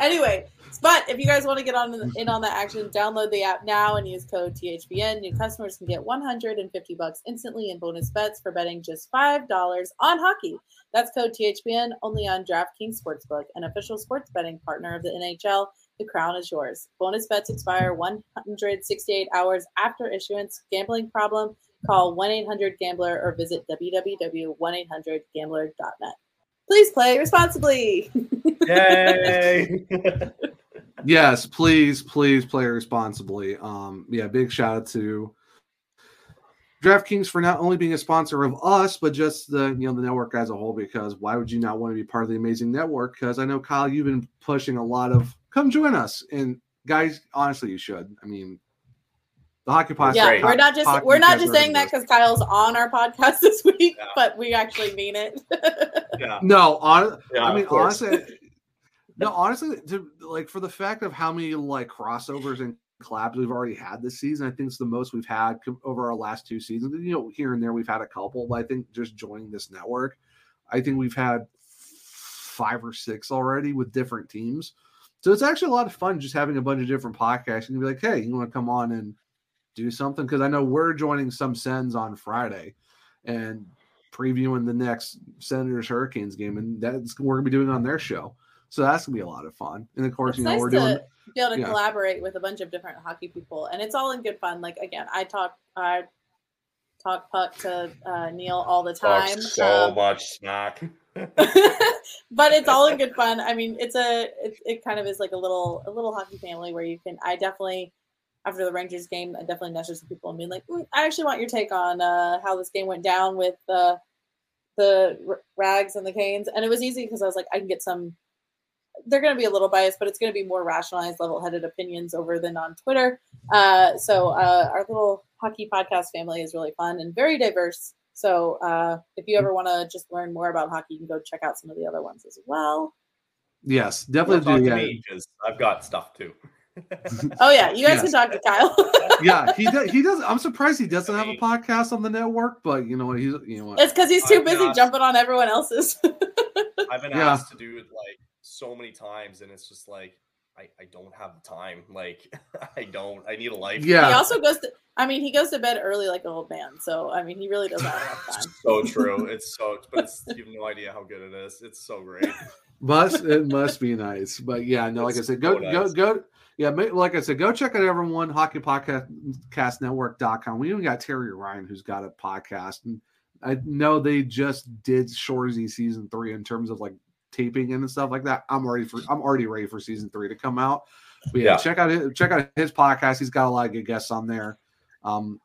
Anyway, but if you guys want to get on in, in on that action, download the app now and use code T H P N. New customers can get one hundred fifty bucks instantly in bonus bets for betting just five dollars on hockey. That's code T H P N, only on DraftKings Sportsbook, an official sports betting partner of the N H L. The crown is yours. Bonus bets expire one hundred sixty-eight hours after issuance. Gambling problem? Call one eight hundred gambler or visit w w w dot one eight hundred gambler dot net. Please play responsibly. Yay! Yes, please, please play responsibly. Um, yeah, big shout out to DraftKings for not only being a sponsor of us, but just the you know the network as a whole. Because why would you not want to be part of the amazing network? Because I know, Kyle, you've been pushing a lot of come join us, and guys, honestly, you should. I mean, the hockey podcast. Yeah, right. we're not just we're not just saying that because Kyle's on our podcast this week, yeah. but we actually mean it. yeah. No, on, yeah, I mean honestly. No, honestly, to, like for the fact of how many like crossovers and collabs we've already had this season, I think it's the most we've had com- over our last two seasons. You know, here and there we've had a couple, but I think just joining this network, I think we've had five or six already with different teams. So it's actually a lot of fun just having a bunch of different podcasts and be like, hey, you want to come on and do something? Because I know we're joining some Sens on Friday and previewing the next Senators Hurricanes game, and that's what we're going to be doing on their show. So that's going to be a lot of fun. And, of course, it's you know, nice we're doing to be able to yeah. collaborate with a bunch of different hockey people. And it's all in good fun. Like, again, I talk I talk puck to uh, Neil all the time. Talks so um, much smack. But it's all in good fun. I mean, it's a it, it kind of is like a little a little hockey family where you can – I definitely, after the Rangers game, I definitely messaged some people and being like, mm, I actually want your take on uh, how this game went down with uh, the Rags and the Canes. And it was easy because I was like, I can get some – they're going to be a little biased, but it's going to be more rationalized, level-headed opinions over than on Twitter. Uh, so uh, our little hockey podcast family is really fun and very diverse. So uh, if you ever want to just learn more about hockey, you can go check out some of the other ones as well. Yes, definitely. Do, yeah. I've got stuff too. Oh yeah. You guys yes. can talk to Kyle. yeah. He does. He does. I'm surprised he doesn't have a podcast on the network, but you know what? He's, you know what? It's cause he's too I've busy asked, jumping on everyone else's. I've been yeah. asked to do it like, so many times, and it's just like I, I don't have the time. Like I don't. I need a life. Yeah. He also goes to. I mean, he goes to bed early like an old man. So I mean, he really doesn't have enough time. So true. It's so. But it's, you have no idea how good it is. It's so great. Must it must be nice. But yeah, no. Like it's I said, go so nice. go go. Yeah, like I said, go check out everyone hockey podcast network dot com. We even got Terry Ryan who's got a podcast, and I know they just did Shoresy season three in terms of like. Taping and stuff like that. I'm already for I'm already ready for season three to come out. But yeah, yeah. check out his, check out his podcast. He's got a lot of good guests on there. Um,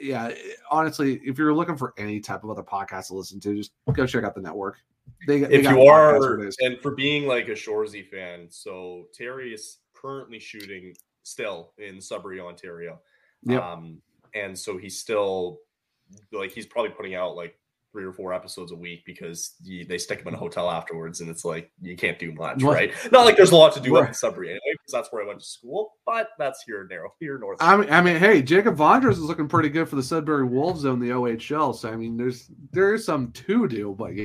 yeah, honestly, if you're looking for any type of other podcast to listen to, just go check out the network. They, they if got you are, and for being like a Shoresy fan, so Terry is currently shooting still in Sudbury, Ontario. Yep. Um, and so he's still like he's probably putting out like three or four episodes a week because you, they stick him in a hotel afterwards, and it's like you can't do much, what? right? Not like there's a lot to do right. up in Sudbury anyway, because that's where I went to school. But that's here and there, here north. I mean, I mean, hey, Jacob Vondras is looking pretty good for the Sudbury Wolves in the O H L. So I mean, there's there is some to do, but yeah,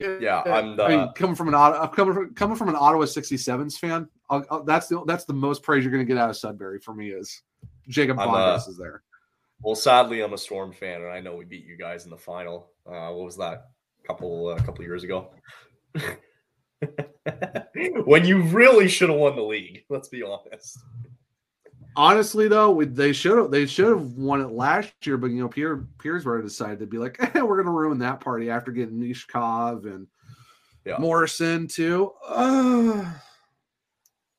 yeah I'm the, I mean, coming from an coming from, coming from an Ottawa sixty-sevens fan. I'll, I'll, that's the that's the most praise you're going to get out of Sudbury for me is Jacob Vondras uh, is there. Well, sadly, I'm a Storm fan, and I know we beat you guys in the final. Uh, what was that? A couple, uh, couple years ago? When you really should have won the league, let's be honest. Honestly, though, we, they should have they should have won it last year, but, you know, Pierre Petersburg decided to be like, eh, we're going to ruin that party after getting Nishkov and yeah. Morrison, too. Uh,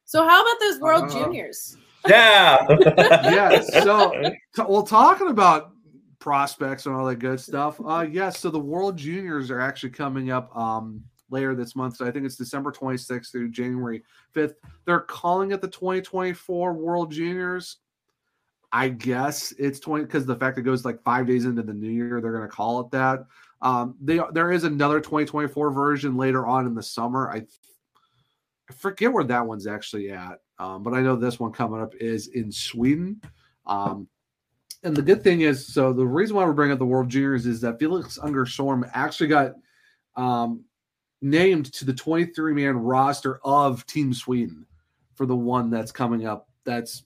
so how about those World uh, Juniors? Yeah. yeah. So, t- well, talking about prospects and all that good stuff. Uh, yes. Yeah, so the World Juniors are actually coming up um, later this month. So I think it's December twenty-sixth through January fifth. They're calling it the twenty twenty-four World Juniors. I guess it's twenty because the fact it goes like five days into the new year, they're going to call it that. Um, they there is another twenty twenty-four version later on in the summer. I, I forget where that one's actually at. Um, but I know this one coming up is in Sweden. Um, and the good thing is, so the reason why we're bringing up the World Juniors is that Felix Ungerström actually got um, named to the twenty-three man roster of Team Sweden for the one that's coming up. That's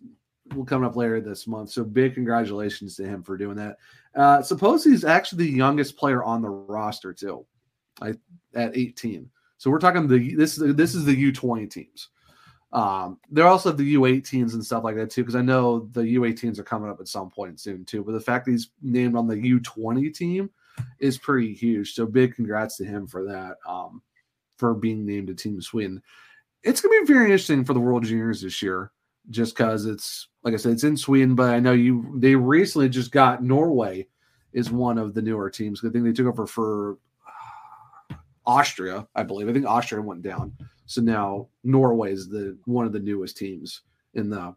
coming up later this month. So big congratulations to him for doing that. Uh, suppose he's actually the youngest player on the roster too, like at eighteen. So we're talking the this this is the U twenty teams. Um, they're also the U eighteens and stuff like that too, because I know the U eighteens are coming up at some point soon too. But the fact that he's named on the U twenty team is pretty huge. So big congrats to him for that, um, for being named to Team Sweden. It's gonna be very interesting for the World Juniors this year, just because it's like I said, it's in Sweden. But I know you they recently just got Norway is one of the newer teams. I think they took over for uh, Austria, I believe. I think Austria went down. So now Norway is the one of the newest teams in the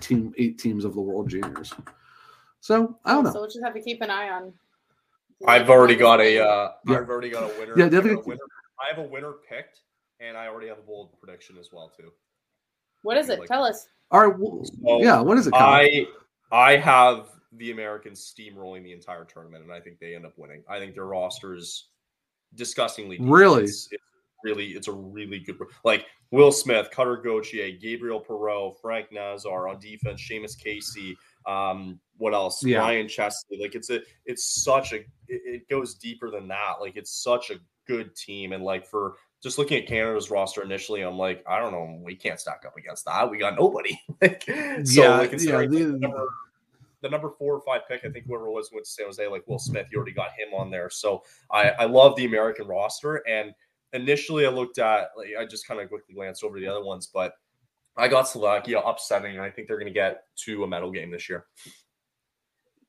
team eight teams of the World Juniors. So I don't know. So we'll just have to keep an eye on. I've already got a. Uh, yeah. I've already got a winner. Yeah, definitely. I, got a winner. I have a winner picked, and I already have a bold prediction as well too. What is it? Like, tell us. All right. Well, so yeah. What is it? I I have the Americans steamrolling the entire tournament, and I think they end up winning. I think their roster is disgustingly deep. Really. It's, it's, Really, it's a really good like Will Smith, Cutter Gauthier, Gabriel Perreault, Frank Nazar on defense, Seamus Casey. Um, what else? Yeah. Ryan Chesley. Like it's a, it's such a, it, it goes deeper than that. Like it's such a good team. And like for just looking at Canada's roster initially, I'm like, I don't know, we can't stack up against that. We got nobody. like, so yeah, like, yeah, the, number, the number four or five pick, I think whoever was went to San Jose, like Will Smith, you already got him on there. So I, I love the American roster and. Initially, I looked at, like, I just kind of quickly glanced over the other ones, but I got Slovakia upsetting, and I think they're going to get to a medal game this year.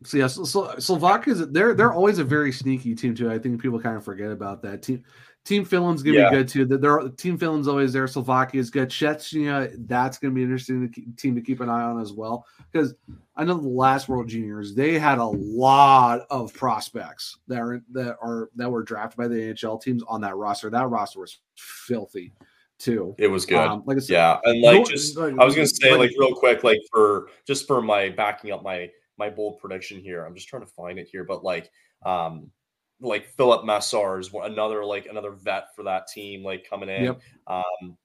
So, yeah, so, so, Slovakia, they're, they're always a very sneaky team, too. I think people kind of forget about that. Team Team Finland's going to yeah. be good, too. They're, team Finland's always there. Slovakia's good. Chechnya, that's going to be an interesting to keep, team to keep an eye on as well, because I know the last World Juniors, they had a lot of prospects that are, that are that were drafted by the N H L teams on that roster. That roster was filthy, too. It was good. Um, like I said, yeah, and like no, just like, I was going to say, like, like real quick, like for just for my backing up my my bold prediction here. I'm just trying to find it here, but like um, like Philip Massar is another like another vet for that team, like coming in. Yep. Um,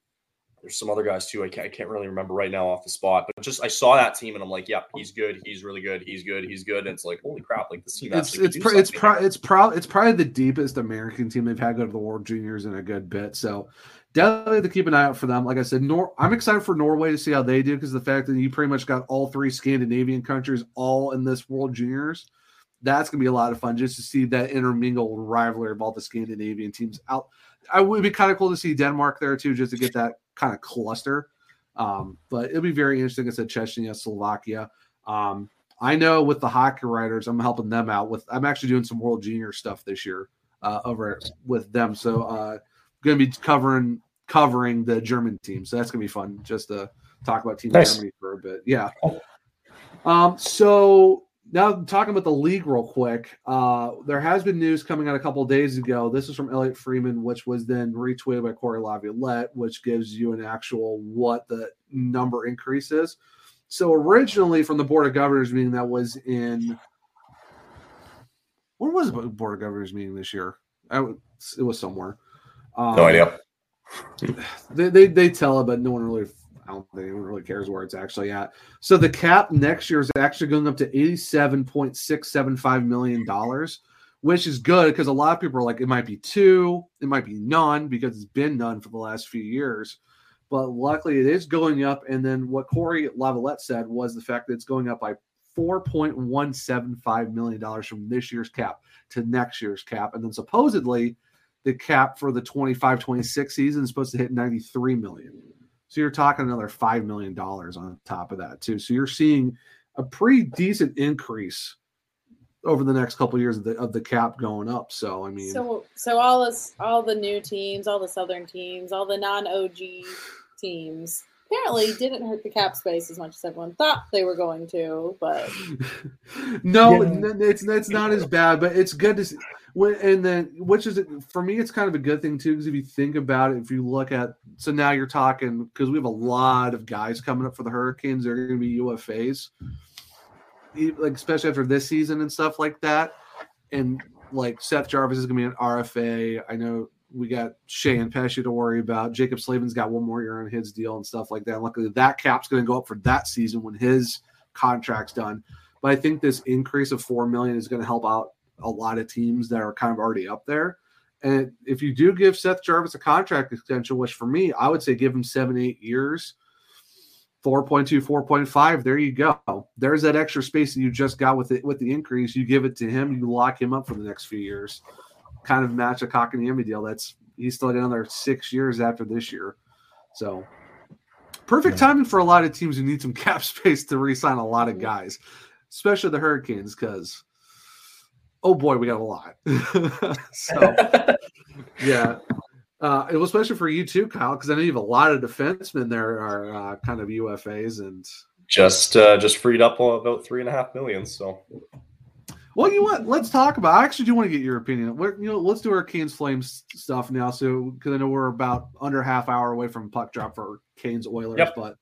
There's some other guys too. I can't, I can't really remember right now off the spot, but just I saw that team and I'm like, yep, yeah, he's good. He's really good. He's good. He's good. And it's like, holy crap! Like this team. It's it's pr- it's pro- it's pro- it's probably the deepest American team they've had go to the World Juniors in a good bit. So definitely to keep an eye out for them. Like I said, Nor- I'm excited for Norway to see how they do because the fact that you pretty much got all three Scandinavian countries all in this World Juniors, that's gonna be a lot of fun just to see that intermingled rivalry of all the Scandinavian teams out. I would be kind of cool to see Denmark there too, just to get that kind of cluster. Um, but it'll be very interesting. I said Chechnya, Slovakia. Um, I know with the hockey writers, I'm helping them out with, I'm actually doing some World Junior stuff this year uh, over with them. So uh going to be covering, covering the German team. So that's going to be fun just to talk about Team nice. Germany for a bit. Yeah. Um, so Now, talking about the league real quick, uh, there has been news coming out a couple of days ago. This is from Elliot Freeman, which was then retweeted by Corey Lavalette, which gives you an actual what the number increase is. So originally from the Board of Governors meeting that was in – where was the Board of Governors meeting this year? I would, it was somewhere. Um, no idea. they, they they tell it, but no one really – I don't think anyone really cares where it's actually at. So the cap next year is actually going up to eighty-seven point six seven five million dollars, which is good because a lot of people are like, it might be two, it might be none, because it's been none for the last few years. But luckily it is going up. And then what Corey Lavalette said was the fact that it's going up by four point one seven five million dollars from this year's cap to next year's cap. And then supposedly the cap for the twenty-five twenty-six season is supposed to hit ninety-three million dollars. So you're talking another five million dollars on top of that too. So you're seeing a pretty decent increase over the next couple of years of the, of the cap going up. So, I mean. So so all this, all the new teams, all the Southern teams, all the non-O G teams apparently didn't hurt the cap space as much as everyone thought they were going to. But no, yeah. it's, it's not as bad, but it's good to see. And then, which is for me, it's kind of a good thing too, because if you think about it, if you look at, so now you're talking, because we have a lot of guys coming up for the Hurricanes, they're going to be U F As, like especially after this season and stuff like that. And like Seth Jarvis is going to be an R F A. I know we got Shea and Pesci to worry about. Jacob Slavin's got one more year on his deal and stuff like that. Luckily, that cap's going to go up for that season when his contract's done. But I think this increase of four million is going to help out a lot of teams that are kind of already up there. And if you do give Seth Jarvis a contract extension, which for me, I would say give him seven, eight years, four point two, four point five, there you go. There's that extra space that you just got with it, with the increase. You give it to him, you lock him up for the next few years, kind of match a Cock and Yemi deal. That's, he's still got another six years after this year. So perfect timing for a lot of teams who need some cap space to re-sign a lot of guys, especially the Hurricanes, because oh boy, we got a lot. So, yeah, uh, it was special for you too, Kyle, because I know you have a lot of defensemen. There are uh, kind of U F As and just uh, just freed up about three and a half million. So, well, you know what? Let's talk about. I actually do want to get your opinion. We're, you know, let's do our Canes Flames stuff now. So, because I know we're about under half hour away from puck drop for Canes Oilers, yep. But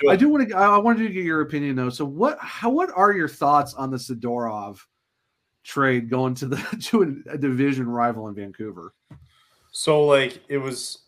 do I do want to. I wanted to get your opinion though. So, what? How? What are your thoughts on the Sidorov trade going to the to a division rival in Vancouver? So like it was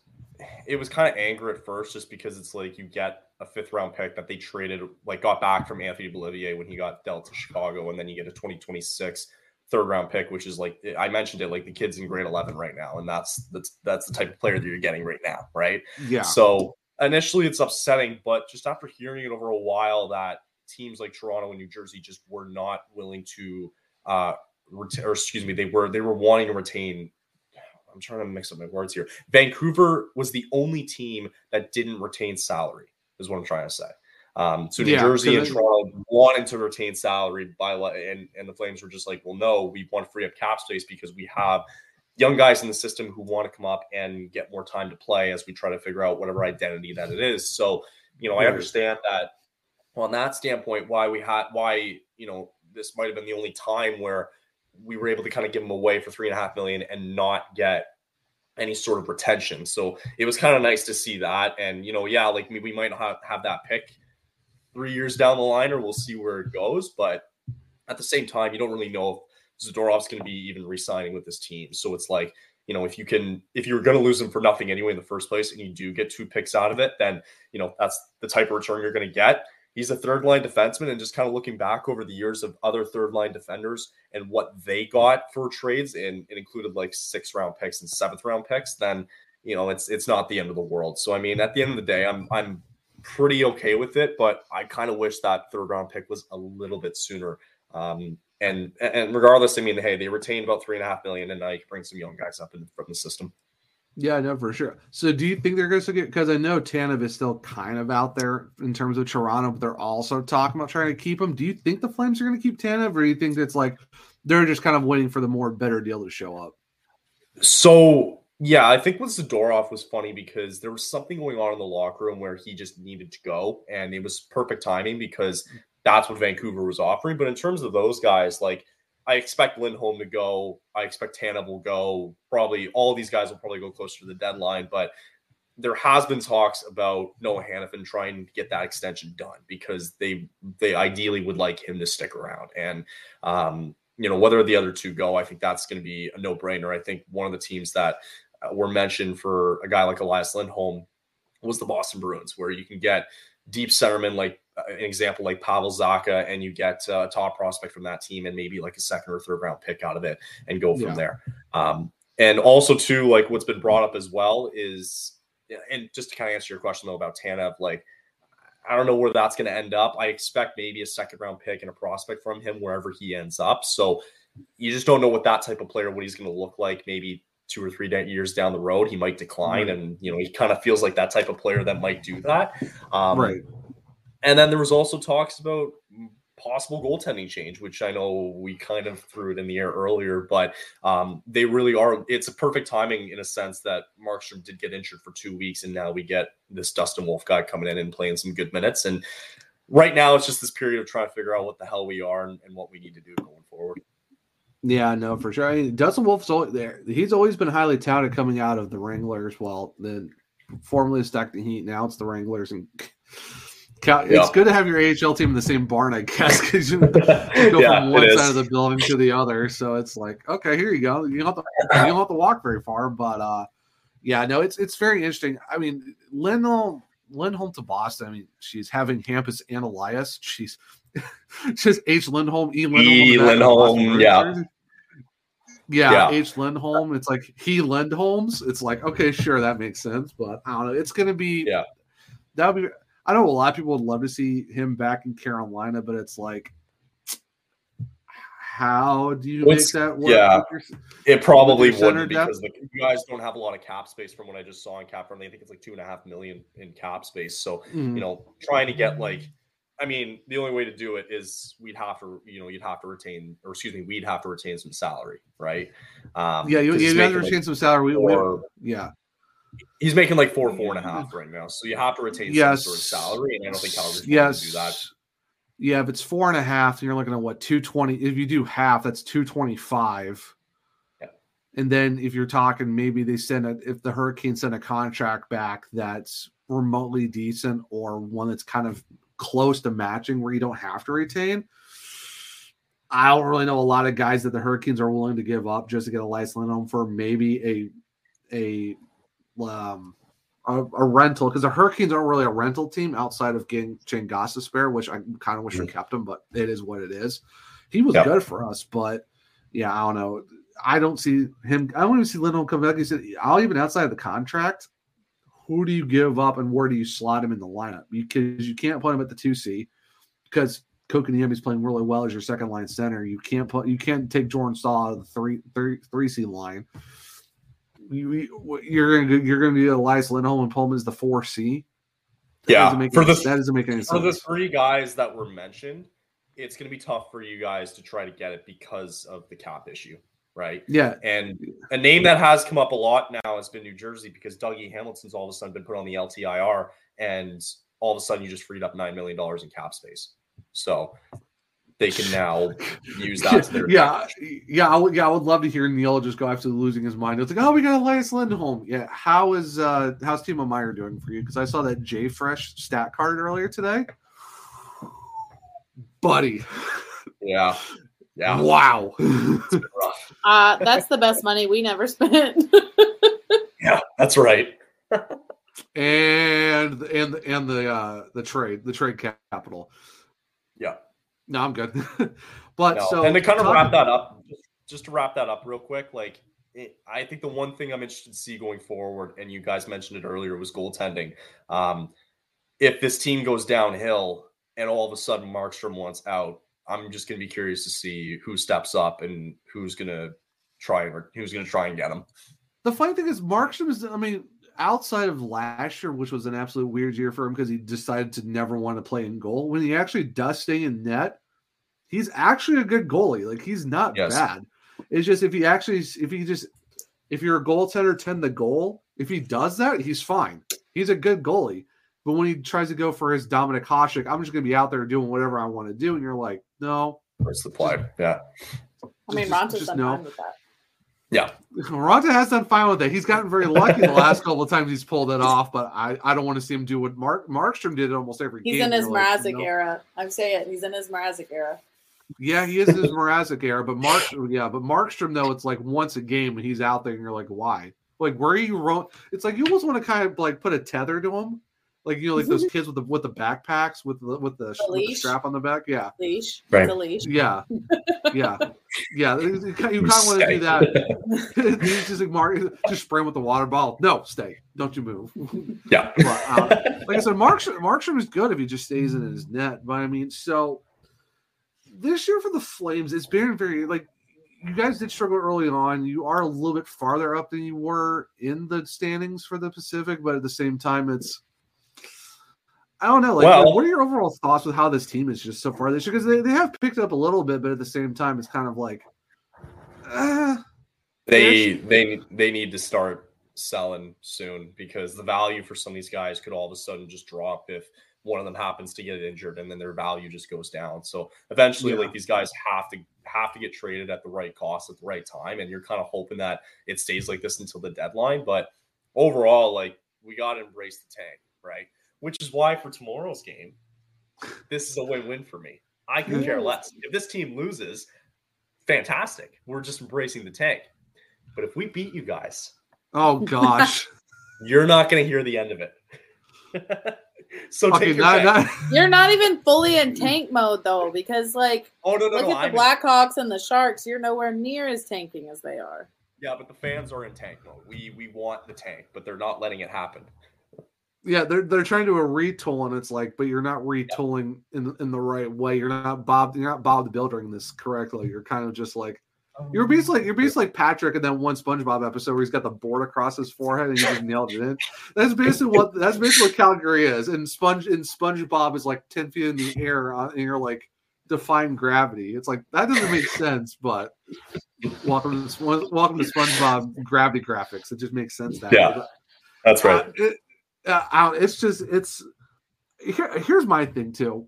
it was kind of angry at first just because it's like you get a fifth round pick that they traded, like got back from Anthony Beauvillier when he got dealt to Chicago, and then you get a twenty twenty-six third round pick, which is like I mentioned it, like the kid's in grade eleven right now, and that's that's that's the type of player that you're getting right now, right? Yeah. So initially it's upsetting, but just after hearing it over a while that teams like Toronto and New Jersey just were not willing to uh or excuse me, they were they were wanting to retain. I'm trying to mix up my words here. Vancouver was the only team that didn't retain salary, is what I'm trying to say. Um, so New yeah, Jersey and Toronto wanted to retain salary by, and and the Flames were just like, well, no, we want to free up cap space because we have young guys in the system who want to come up and get more time to play as we try to figure out whatever identity that it is. So, you know, I understand that on that standpoint, why we had why you know this might have been the only time where we were able to kind of give him away for three and a half million and not get any sort of retention. So it was kind of nice to see that. And, you know, yeah, like we, we might not have, have that pick three years down the line, or we'll see where it goes. But at the same time, you don't really know if Zadorov's going to be even re-signing with this team. So it's like, you know, if you can, if you're going to lose him for nothing anyway in the first place, and you do get two picks out of it, then, you know, that's the type of return you're going to get. He's a third-line defenseman, and just kind of looking back over the years of other third-line defenders and what they got for trades, and it included like sixth-round picks and seventh-round picks, then, you know, it's it's not the end of the world. So, I mean, at the end of the day, I'm I'm pretty okay with it, but I kind of wish that third-round pick was a little bit sooner. Um, and and regardless, I mean, hey, they retained about three point five million dollars, and now you can bring some young guys up in, from the system. Yeah, no, for sure. So do you think they're going to get – because I know Tanev is still kind of out there in terms of Toronto, but they're also talking about trying to keep him. Do you think the Flames are going to keep Tanev, or do you think it's like they're just kind of waiting for the more better deal to show up? So, yeah, I think with Zadorov was funny because there was something going on in the locker room where he just needed to go, and it was perfect timing because – that's what Vancouver was offering. But in terms of those guys, like, I expect Lindholm to go. I expect Tanev will go. Probably all these guys will probably go closer to the deadline. But there has been talks about Noah Hanifin trying to get that extension done because they they ideally would like him to stick around. And, um, you know, whether the other two go, I think that's going to be a no-brainer. I think one of the teams that were mentioned for a guy like Elias Lindholm was the Boston Bruins, where you can get deep centermen like an example like Pavel Zacha, and you get a top prospect from that team and maybe like a second or third round pick out of it and go from yeah. there. Um, and also too, like what's been brought up as well is, and just to kind of answer your question though about Tanev, like, I don't know where that's going to end up. I expect maybe a second round pick and a prospect from him wherever he ends up. So you just don't know what that type of player, what he's going to look like. Maybe two or three years down the road, he might decline. Right. And, you know, he kind of feels like that type of player that might do that. Um, right. And then there was also talks about possible goaltending change, which I know we kind of threw it in the air earlier, but um, they really are. It's a perfect timing in a sense that Markstrom did get injured for two weeks. And now we get this Dustin Wolf guy coming in and playing some good minutes. And right now it's just this period of trying to figure out what the hell we are and, and what we need to do going forward. Yeah, no, for sure. I mean, Dustin Wolf's always there. He's always been highly touted coming out of the Wranglers. Well, then formerly Stockton Heat, now it's the Wranglers. And Cal- yeah. It's good to have your A H L team in the same barn, I guess, because you go yeah, from one side of the building to the other. So it's like, okay, here you go. You don't have to, you don't have to walk very far. But, uh, yeah, no, it's it's very interesting. I mean, Lindholm, Lindholm to Boston, I mean, she's having Hampus and Elias. She's just H. Lindholm, E. Lindholm. E. Lindholm, yeah. yeah. Yeah, H. Lindholm. It's like he Lindholms. It's like, okay, sure, that makes sense. But I don't know. It's going to be – yeah. That would be – I know a lot of people would love to see him back in Carolina, but it's like, how do you it's, make that work? Yeah, your, it probably wouldn't because the, you guys don't have a lot of cap space from what I just saw in cap friendly. I think it's like two and a half million in cap space. So, mm-hmm. you know, trying to get like – I mean, the only way to do it is we'd have to, you know, you'd have to retain, or excuse me, we'd have to retain some salary, right? Um, yeah, you, you'd have to retain like some salary. Four, we, yeah. He's making like four, four and a half right now. So you have to retain yes. some sort of salary. And I don't think Calgary's going yes. to do that. Yeah, if it's four and a half, you're looking at what, two twenty. If you do half, that's two twenty-five. Yeah. And then if you're talking, maybe they send a, if the Hurricanes send a contract back that's remotely decent or one that's kind of close to matching where you don't have to retain. I don't really know a lot of guys that the Hurricanes are willing to give up just to get Elias Lindholm for maybe a a um a, a rental, because the Hurricanes aren't really a rental team outside of getting Changasa spare, which I kind of wish mm-hmm. we kept him, but it is what it is. He was yep. good for us, but yeah, I don't know. I don't see him. I don't even see Lindholm come back. He said, "I'll even outside of the contract." Who do you give up and where do you slot him in the lineup? Because you can't put him at the two C because Kokaniemi is playing really well as your second line center. You can't put, you can't take Jordan Staal out of the three, three, three C line. You, you're going to you're going to do Elias Lindholm and Pullman as the four C. That yeah, doesn't make for any, the, that doesn't make any for sense. For the three guys that were mentioned, it's going to be tough for you guys to try to get it because of the cap issue. Right. Yeah. And a name that has come up a lot now has been New Jersey, because Dougie Hamilton's all of a sudden been put on the L T I R, and all of a sudden you just freed up nine million dollars in cap space. So they can now use that to their yeah. advantage. Yeah. I would, yeah. I would love to hear Neil just go after losing his mind. It's like, oh, we got Elias Lindholm. Yeah. How is, uh, how's Timo Meier doing for you? Because I saw that J Fresh stat card earlier today. Buddy. Yeah. Yeah. Wow. It's been rough. Uh, that's the best money we never spent. Yeah, that's right. and and and the uh, the trade, the trade capital. Yeah. No, I'm good. but no. so and to kind of talking- wrap that up, just to wrap that up real quick, like it, I think the one thing I'm interested to see going forward, and you guys mentioned it earlier, was goaltending. Um, if this team goes downhill and all of a sudden Markstrom wants out, I'm just going to be curious to see who steps up and who's going to try or who's going to try and get him. The funny thing is, Markstrom is, I mean, outside of last year, which was an absolute weird year for him because he decided to never want to play in goal, when he actually does stay in net, he's actually a good goalie. Like, he's not yes. bad. It's just if he actually, if he just, if you're a goaltender, tend the goal, if he does that, he's fine. He's a good goalie. But when he tries to go for his Dominik Hasek, I'm just going to be out there doing whatever I want to do. And you're like, no. Where's the player? Yeah. I mean, Ronta's done no. fine with that. Yeah. Raanta has done fine with it. He's gotten very lucky the last couple of times he's pulled it off, but I, I don't want to see him do what Mark Markstrom did almost every he's game. He's in his Mrazek like, you know? era. I'm saying it. He's in his Mrazek era. Yeah, he is in his Mrazek era, but Mark, yeah, but Markstrom, though, it's like once a game when he's out there and you're like, why? Like, where are you rolling? It's like you almost want to kind of like put a tether to him. Like, you know, like those kids with the with the backpacks with the with the, with the strap on the back, yeah, leash, right, the leash, yeah, yeah, yeah. You kind of want to do that. He's just like Mark, just spray him with the water bottle. No, stay, don't you move. Yeah, but, um, like I said, Markstrom, Markstrom is good if he just stays in his net. But I mean, so this year for the Flames, it's been very like you guys did struggle early on. You are a little bit farther up than you were in the standings for the Pacific, but at the same time, it's I don't know. Like, well, like, what are your overall thoughts with how this team is just so far this year? Because they, they have picked up a little bit, but at the same time, it's kind of like uh, they they they need to start selling soon because the value for some of these guys could all of a sudden just drop if one of them happens to get injured, and then their value just goes down. So eventually, yeah. like these guys have to have to get traded at the right cost at the right time, and you're kind of hoping that it stays like this until the deadline. But overall, like we got to embrace the tank, right? Which is why for tomorrow's game, this is a win-win for me. I could care less. If this team loses, fantastic. We're just embracing the tank. But if we beat you guys, oh gosh, you're not going to hear the end of it. So okay, take your not, not. You're not even fully in tank mode though, because like, oh, no, no, look no, at I'm... the Blackhawks and the Sharks. You're nowhere near as tanking as they are. Yeah, but the fans are in tank mode. We we want the tank, but they're not letting it happen. Yeah, they're they're trying to do a retool, and it's like, but you're not retooling yeah. in in the right way. You're not Bob. You're not Bob the Buildering this correctly. You're kind of just like you're basically you're basically like Patrick in that one SpongeBob episode where he's got the board across his forehead and he just nailed it in. That's basically what that's basically what Calgary is. And Sponge and SpongeBob is like ten feet in the air, and you're like defying gravity. It's like that doesn't make sense, but welcome to welcome to SpongeBob gravity graphics. It just makes sense that yeah, way. That's right. Uh, it, Uh, it's just it's here, here's my thing too.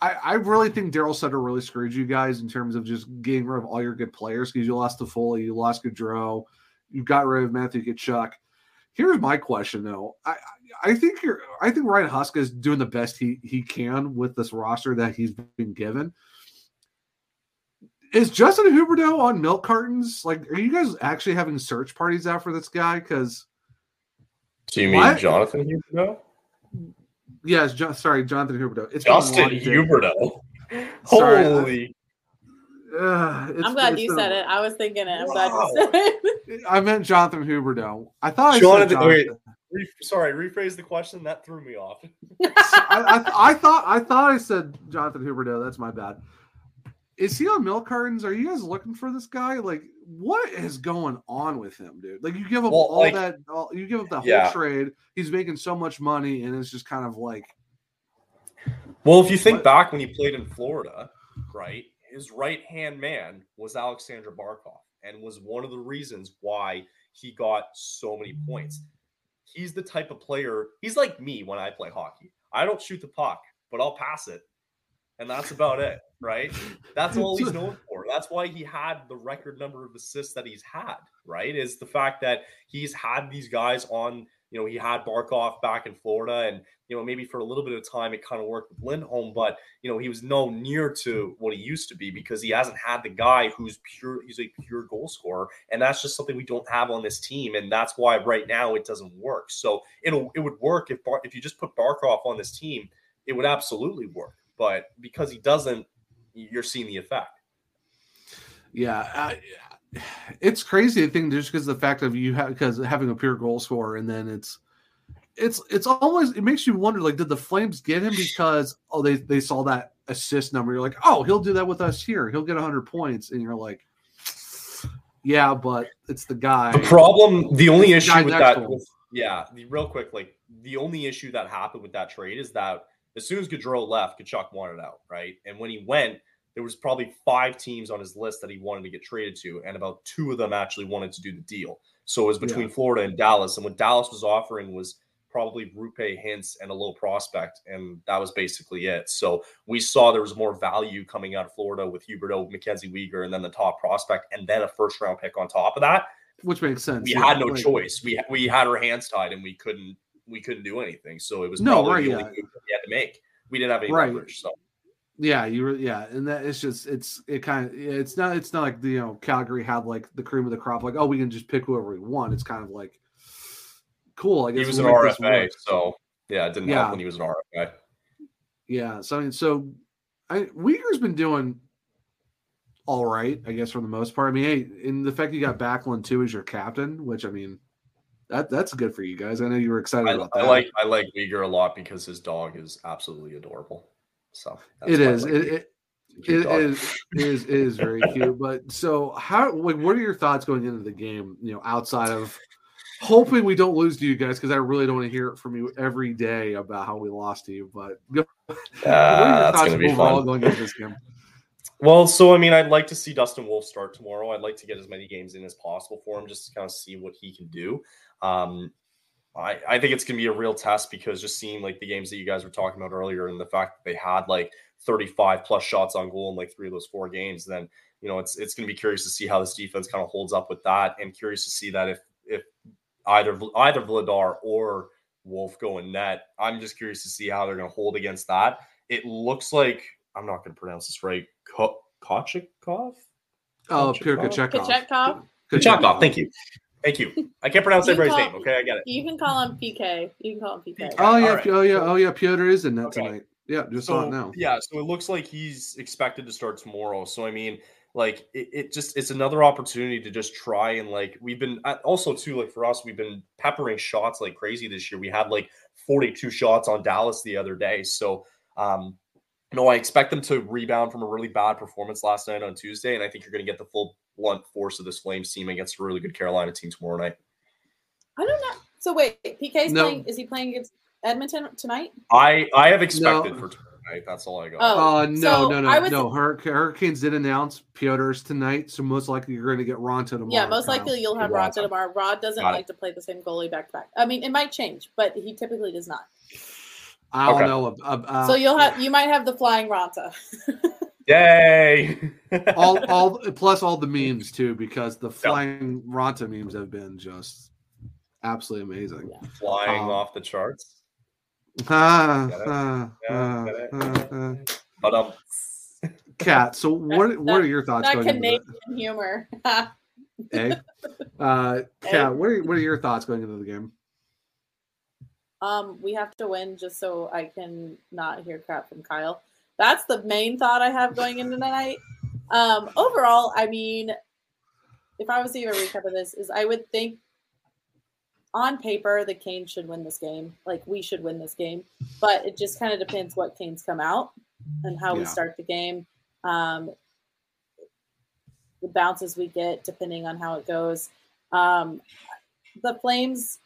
I, I really think Daryl Sutter really screwed you guys in terms of just getting rid of all your good players because you lost to Foley, you lost Gaudreau, you got rid of Matthew Tkachuk. Here's my question though. I I think you're I think Ryan Huska is doing the best he, he can with this roster that he's been given. Is Justin Huberdeau on milk cartons? Like, are you guys actually having search parties out for this guy? Because So you mean what? Jonathan Huberdeau? Yes, jo- sorry, Jonathan Huberdeau. It's Dustin Huberdeau. Holy! Uh, it's, I'm glad you a, said it. I was thinking it. I'm wow. glad you said it. I meant Jonathan Huberdeau. I thought Jonathan, I said Jonathan. Wait, re- sorry, rephrase the question. That threw me off. I, I, I thought I thought I said Jonathan Huberdeau. That's my bad. Is he on milk cartons? Are you guys looking for this guy? Like, what is going on with him, dude? Like, you give up well, all like, that, all, you give up the yeah. whole trade. He's making so much money, and it's just kind of like. Well, if you think what? back when he played in Florida, right, his right-hand man was Alexander Barkov, and was one of the reasons why he got so many points. He's the type of player. He's like me when I play hockey. I don't shoot the puck, but I'll pass it. And that's about it, right? That's all he's known for. That's why he had the record number of assists that he's had, right? Is the fact that he's had these guys on, you know, he had Barkov back in Florida and, you know, maybe for a little bit of time, it kind of worked with Lindholm, but, you know, he was no near to what he used to be because he hasn't had the guy who's pure, he's a pure goal scorer. And that's just something we don't have on this team. And that's why right now it doesn't work. So it'll, it would work if, Bar- if you just put Barkov on this team, it would absolutely work. But because he doesn't, you're seeing the effect. Yeah, I, it's crazy. I think just because of the fact of you have because having a pure goal scorer, and then it's it's it's always it makes you wonder. Like, did the Flames get him because oh they they saw that assist number? You're like, oh, he'll do that with us here. He'll get one hundred points, and you're like, yeah, but it's the guy. The problem, the only issue with that, was, yeah, real quick, like the only issue that happened with that trade is that. As soon as Gaudreau left, Tkachuk wanted out, right? And when he went, there was probably five teams on his list that he wanted to get traded to, and about two of them actually wanted to do the deal. So it was between yeah. Florida and Dallas, and what Dallas was offering was probably Rupe, Hintz, and a low prospect, and that was basically it. So we saw there was more value coming out of Florida with Huberdeau, Mackenzie Weegar, and then the top prospect, and then a first-round pick on top of that. Which makes sense. We yeah, had no right. choice. We we had our hands tied, and we couldn't we couldn't do anything. So it was no, probably right, the only yeah. move that we had to make. We didn't have any right. leverage. So yeah, you were, yeah, and that it's just it's it kind of it's not it's not like the, you know, Calgary had like the cream of the crop, like, oh, we can just pick whoever we want. It's kind of like, cool, I guess he was an R F A, so yeah, it didn't yeah. help when he was an R F A. Yeah, so I mean, so I Weegar's been doing all right, I guess, for the most part. I mean, hey, and the fact you got Backlund too as your captain, which I mean, that that's good for you guys. I know you were excited I, about that. I like I like Weegar a lot because his dog is absolutely adorable. So that's it is like it it, it, is, it is it is very cute. But so how like what are your thoughts going into the game? You know, outside of hoping we don't lose to you guys, because I really don't want to hear it from you every day about how we lost to you. But uh, what are your thoughts overall fun. going into this game? Well, so, I mean, I'd like to see Dustin Wolf start tomorrow. I'd like to get as many games in as possible for him just to kind of see what he can do. Um, I, I think it's going to be a real test because just seeing, like, the games that you guys were talking about earlier and the fact that they had, like, thirty-five-plus shots on goal in, like, three of those four games, then, you know, it's it's going to be curious to see how this defense kind of holds up with that, and curious to see that if if either either Vladar or Wolf go in net. I'm just curious to see how they're going to hold against that. It looks like – I'm not going to pronounce this right. Ko- Kochetkov? Oh, Pyotr Kochetkov. Kochetkov. Kochetkov. Thank you. Thank you. I can't pronounce everybody's name. Okay, I got it. You can call him P K. You can call him P K. Oh, yeah. Right. Oh, yeah. Oh, yeah. Pyotr is in that okay. tonight. Yeah, just so, on now. Yeah, so it looks like he's expected to start tomorrow. So, I mean, like, it, it just, it's another opportunity to just try and, like, we've been, also, too, like, for us, we've been peppering shots like crazy this year. We had, like, forty-two shots on Dallas the other day. So, um, no, I expect them to rebound from a really bad performance last night on Tuesday, and I think you're going to get the full blunt force of this Flames team against a really good Carolina team tomorrow night. I don't know. So wait, P K's no. playing? Is he playing against Edmonton tonight? I, I have expected no. for tomorrow night. That's all I got. Oh uh, no, so no, no, no, no. Hur- Hurricanes did announce Pyotr's tonight, so most likely you're going to get Raanta tomorrow. Yeah, most Kyle. likely you'll have Raanta tomorrow. Rod doesn't got like it. to play the same goalie back to back. I mean, it might change, but he typically does not. I don't okay. know. Uh, uh, so you'll have, you might have the flying Raanta. Yay! all, all, plus all the memes too, because the flying yep. Raanta memes have been just absolutely amazing. Yeah. Flying um, off the charts. Ah, ah, ah, ah, ah. Kat, so what? That, what are your thoughts? That going Canadian into humor. hey, uh, Kat, what are what are your thoughts going into the game? Um, we have to win just so I can not hear crap from Kyle. That's the main thought I have going into tonight. Um, overall, I mean, if I was to give a recap of this, is I would think on paper the Canes should win this game. Like, we should win this game. But it just kind of depends what Canes come out and how yeah. we start the game. Um, the bounces we get, depending on how it goes. Um, the Flames...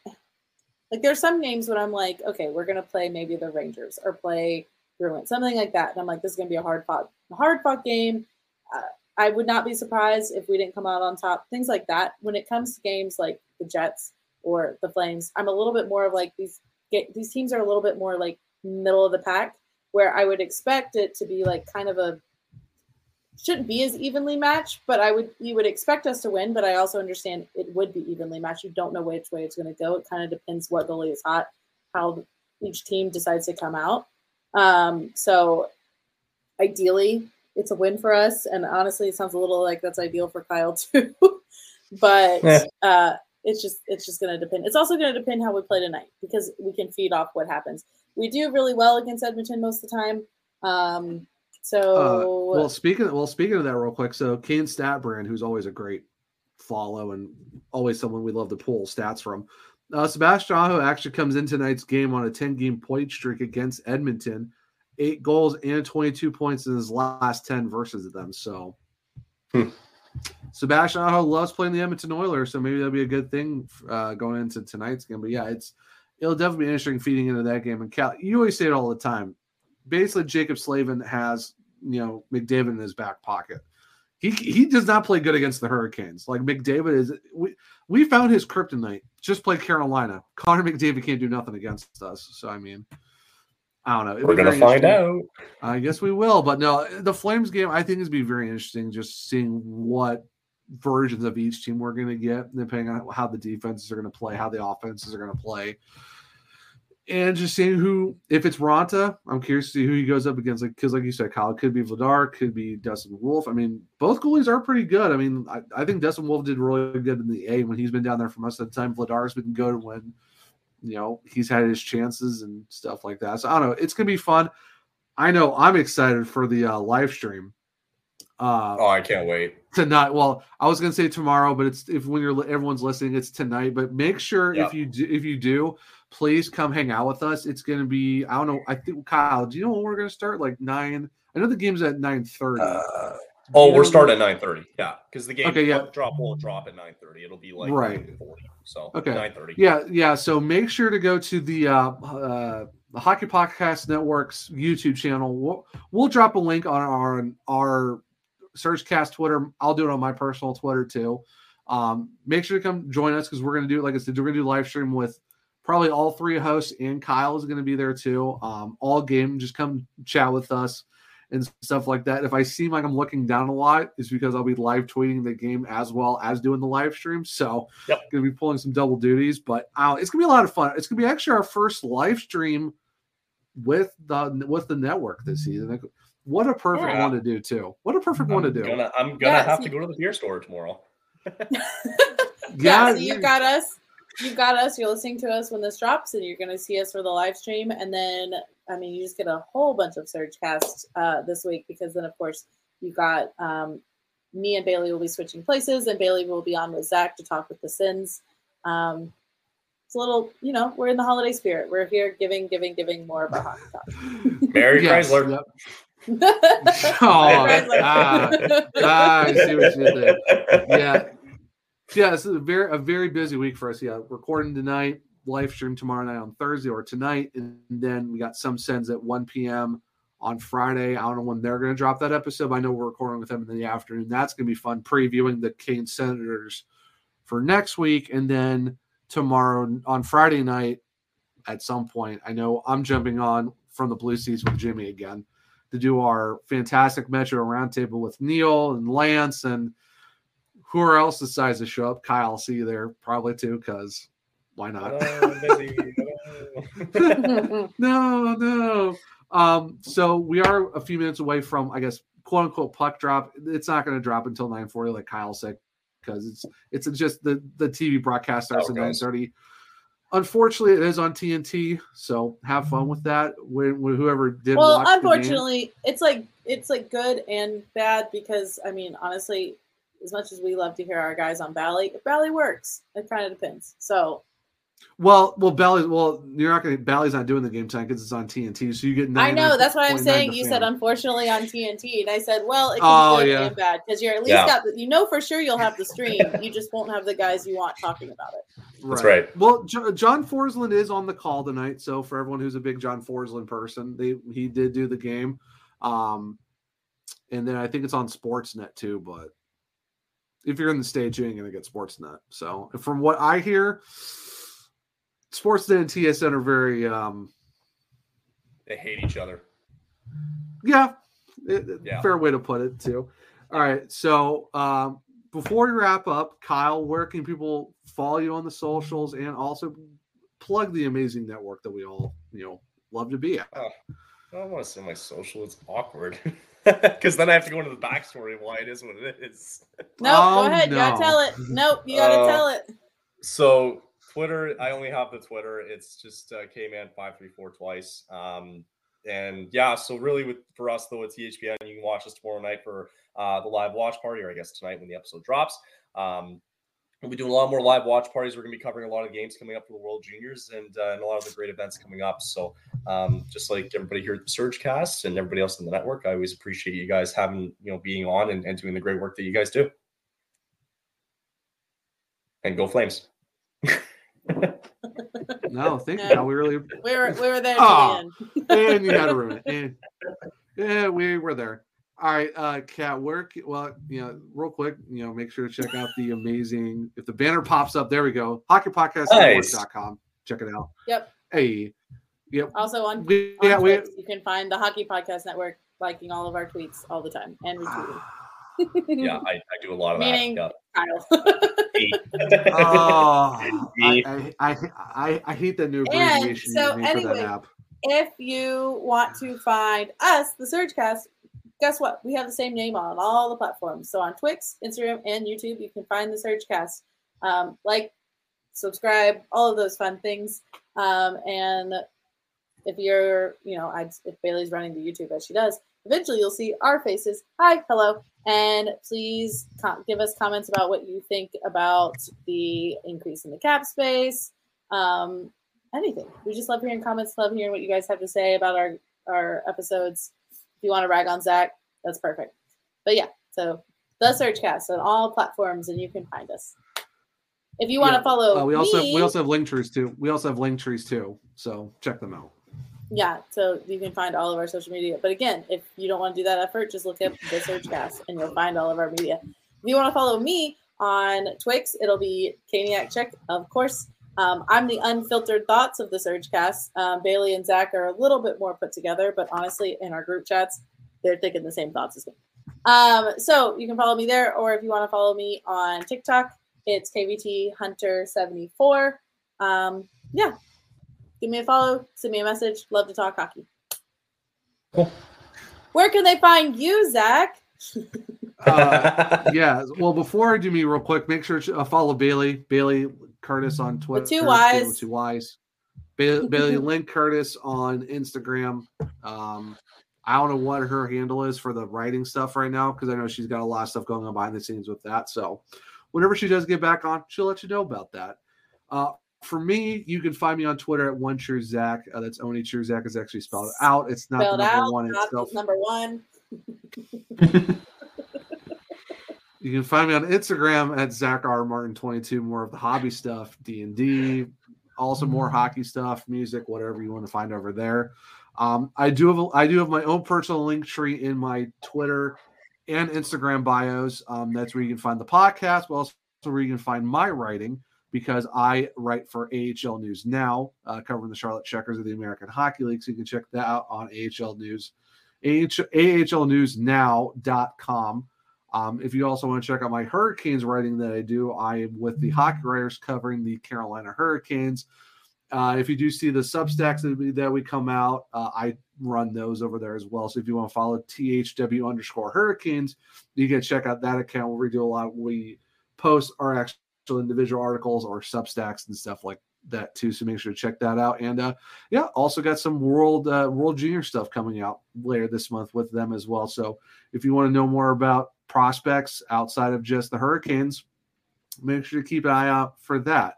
Like, there's some games when I'm like, okay, we're going to play maybe the Rangers or play Bruins, something like that. And I'm like, this is going to be a hard-fought hard fought game. Uh, I would not be surprised if we didn't come out on top, things like that. When it comes to games like the Jets or the Flames, I'm a little bit more of like these these teams are a little bit more like middle of the pack, where I would expect it to be like kind of a – shouldn't be as evenly matched, but I would you would expect us to win, but I also understand it would be evenly matched. You don't know which way it's going to go. It kind of depends what goalie is hot, how each team decides to come out. Um, so ideally, it's a win for us. And honestly, it sounds a little like that's ideal for Kyle too. but yeah. uh, it's just it's just going to depend. It's also going to depend how we play tonight, because we can feed off what happens. We do really well against Edmonton most of the time. Um So uh, well, speaking of, well, speaking of that, real quick. So, Kane Statbrand, who's always a great follow and always someone we love to pull stats from, uh, Sebastian Aho actually comes in tonight's game on a ten-game point streak against Edmonton, eight goals and twenty-two points in his last ten versus them. So, hmm. Sebastian Aho loves playing the Edmonton Oilers, so maybe that'll be a good thing uh, going into tonight's game. But yeah, it's it'll definitely be interesting feeding into that game. And Cal, you always say it all the time. Basically, Jacob Slavin has, you know, McDavid in his back pocket. He he does not play good against the Hurricanes. Like McDavid is, we we found his kryptonite. Just play Carolina. Connor McDavid can't do nothing against us. So I mean, I don't know. We're gonna find out. I guess we will. But no, the Flames game I think is be very interesting. Just seeing what versions of each team we're gonna get, depending on how the defenses are gonna play, how the offenses are gonna play. And just seeing who, if it's Raanta, I'm curious to see who he goes up against. Like, because, like you said, Kyle, it could be Vladar, could be Dustin Wolf. I mean, both goalies are pretty good. I mean, I, I think Dustin Wolf did really good in the A when he's been down there for most of the time. Vladar's been good when, you know, he's had his chances and stuff like that. So I don't know. It's gonna be fun. I know I'm excited for the uh, live stream. Uh, oh, I can't wait tonight. Well, I was gonna say tomorrow, but it's if when you're everyone's listening, it's tonight. But make sure yeah. if you do, if you do. Please come hang out with us. It's going to be, I don't know, I think, Kyle, do you know when we're going to start? Like nine? I know the game's at nine thirty. Uh, oh, we're starting at nine thirty. Yeah, because the game okay, yeah. drop will drop at nine thirty. It'll be like right. forty. So okay. nine thirty. Yeah, yeah. So make sure to go to the, uh, uh, the Hockey Podcast Network's YouTube channel. We'll, we'll drop a link on our, on our SurgeCast Twitter. I'll do it on my personal Twitter too. Um, make sure to come join us because we're going to do, like I said, we're going to do a live stream with probably all three hosts, and Kyle is going to be there too. Um, all game, just come chat with us and stuff like that. If I seem like I'm looking down a lot, it's because I'll be live tweeting the game as well as doing the live stream. So yep. going to be pulling some double duties, but uh, it's going to be a lot of fun. It's going to be actually our first live stream with the with the network this season. What a perfect yeah. one to do too. What a perfect I'm one to do. Gonna, I'm going to yeah, have so to go to the beer store tomorrow. yeah, yeah, so you got us. You've got us. You're listening to us when this drops, and you're going to see us for the live stream. And then, I mean, you just get a whole bunch of SurgeCast uh, this week because then, of course, you got um, me and Bailey will be switching places, and Bailey will be on with Zach to talk with the Sins. Um, it's a little, you know, we're in the holiday spirit. We're here giving, giving, giving more of our hockey talk. Mary Chrysler. Yep. oh, ah, ah, I see what you did. Yeah. Yeah, this is a very a very busy week for us. Yeah, recording tonight, live stream tomorrow night on Thursday or tonight, and then we got some Sends at one p.m. on Friday. I don't know when they're going to drop that episode. I know we're recording with them in the afternoon. That's going to be fun, previewing the Kane Senators for next week, and then tomorrow on Friday night at some point. I know I'm jumping on from the Blue Seas with Jimmy again to do our fantastic Metro Roundtable with Neil and Lance and who else decides to show up? Kyle, I'll see you there probably too, because why not? no, no. Um, so we are a few minutes away from, I guess, quote unquote puck drop. It's not going to drop until nine forty, like Kyle said, because it's it's just the, the T V broadcast starts oh, at nine thirty. Unfortunately, it is on T N T, so have fun with that. When, when whoever did well, watch unfortunately, the game. it's like it's like good and bad because I mean, honestly. As much as we love to hear our guys on Bally, if Bally works, it kind of depends. So, well, well, Bally, well, you're not going to Bally's not doing the game time because it's on T N T, so you get. I know that's what I'm saying. You fan. Said unfortunately on T N T, and I said, well, it can oh, be good yeah. and bad because you're at least yeah. got you know for sure you'll have the stream. You just won't have the guys you want talking about it. Right. That's right. Well, J- John Forsland is on the call tonight, so for everyone who's a big John Forsland person, they he did do the game, um, and then I think it's on Sportsnet too, but. If you're in the States, you ain't going to get Sportsnet. So from what I hear, Sportsnet and T S N are very um, – they hate each other. Yeah, it, yeah. Fair way to put it too. All right, so um, before we wrap up, Kyle, where can people follow you on the socials and also plug the amazing network that we all, you know, love to be at? Oh, I don't want to say my social. It's awkward. Because then I have to go into the backstory of why it is what it is. No, oh, go ahead. No. You gotta tell it. Nope, you gotta uh, tell it. So Twitter, I only have the Twitter. It's just uh, K man five three four twice. Um, and yeah, so really with for us though, it's T H P N. You can watch us tomorrow night for uh, the live watch party, or I guess tonight when the episode drops. Um, we'll be doing a lot more live watch parties. We're going to be covering a lot of games coming up for the World Juniors and, uh, and a lot of the great events coming up. So um, just like everybody here at the SurgeCast and everybody else in the network, I always appreciate you guys having, you know, being on and, and doing the great work that you guys do. And go Flames. no, thank you. No, we really we were we were there. Oh, and you got to ruin it. And, yeah, we were there. All right, uh, Cat, where, well, you know, real quick, you know, make sure to check out the amazing, if the banner pops up, there we go, hockey podcast network dot com. Nice. Check it out. Yep. Hey. Yep. Also on, we, on yeah, Twitch, we, you can find the Hockey Podcast Network liking all of our tweets all the time and retweeting. yeah, I, I do a lot of Meaning that. Yeah. oh, I, I, I, I hate the new abbreviation so you made anyway, for that app. If you want to find us, the SurgeCast, guess what? We have the same name on all the platforms. So on Twix, Instagram, and YouTube, you can find the SurgeCast. Um, like, subscribe, all of those fun things. Um, and if you're, you know, I, if Bailey's running the YouTube as she does, eventually you'll see our faces. Hi, hello. And please com- give us comments about what you think about the increase in the cap space. Um, anything. We just love hearing comments, love hearing what you guys have to say about our, our episodes. If you want to rag on Zach, that's perfect. But yeah, so the SurgeCast on all platforms, and you can find us. If you want yeah. to follow uh, we also me, have, we also have link trees too. We also have link trees too. So check them out. Yeah, so you can find all of our social media. But again, if you don't want to do that effort, just look up the SurgeCast and you'll find all of our media. If you want to follow me on Twix, it'll be Kaniac Check, of course. Um, I'm the unfiltered thoughts of the SurgeCast. Um, Bailey and Zach are a little bit more put together, but honestly, in our group chats, they're thinking the same thoughts as me. Um, so you can follow me there, or if you want to follow me on TikTok, it's K V T Hunter seventy-four. Um, yeah. Give me a follow. Send me a message. Love to talk hockey. Cool. Where can they find you, Zach? uh, yeah. Well, before I do me real quick, make sure to uh, follow Bailey. Bailey Curtis on Twitter. With two Y's. With two Y's. Bailey, Bailey Lynn Curtis on Instagram. Um, I don't know what her handle is for the writing stuff right now because I know she's got a lot of stuff going on behind the scenes with that. So whenever she does get back on, she'll let you know about that. Uh, For me, you can find me on Twitter at one true Zach. Uh, that's only true Zach is actually spelled out. It's not spelled the number out, one. It's spelled number one. You can find me on Instagram at Zach R Martin twenty-two. More of the hobby stuff, D and D, also more hockey stuff, music, whatever you want to find over there. Um, I do have a, I do have my own personal link tree in my Twitter and Instagram bios. Um, that's where you can find the podcast, but also where you can find my writing. Because I write for A H L News Now, uh, covering the Charlotte Checkers of the American Hockey League. So you can check that out on A H L News, A H L News Now dot com. Um, if you also want to check out my Hurricanes writing that I do, I am with the Hockey Writers covering the Carolina Hurricanes. Uh, if you do see the Substacks that we, that we come out, uh, I run those over there as well. So if you want to follow T H W underscore Hurricanes, you can check out that account where we do a lot. We post our actual individual articles or Substacks and stuff like that too, so make sure to check that out. And uh yeah, also got some world uh world junior stuff coming out later this month with them as well. So if you want to know more about prospects outside of just the Hurricanes, make sure to keep an eye out for that.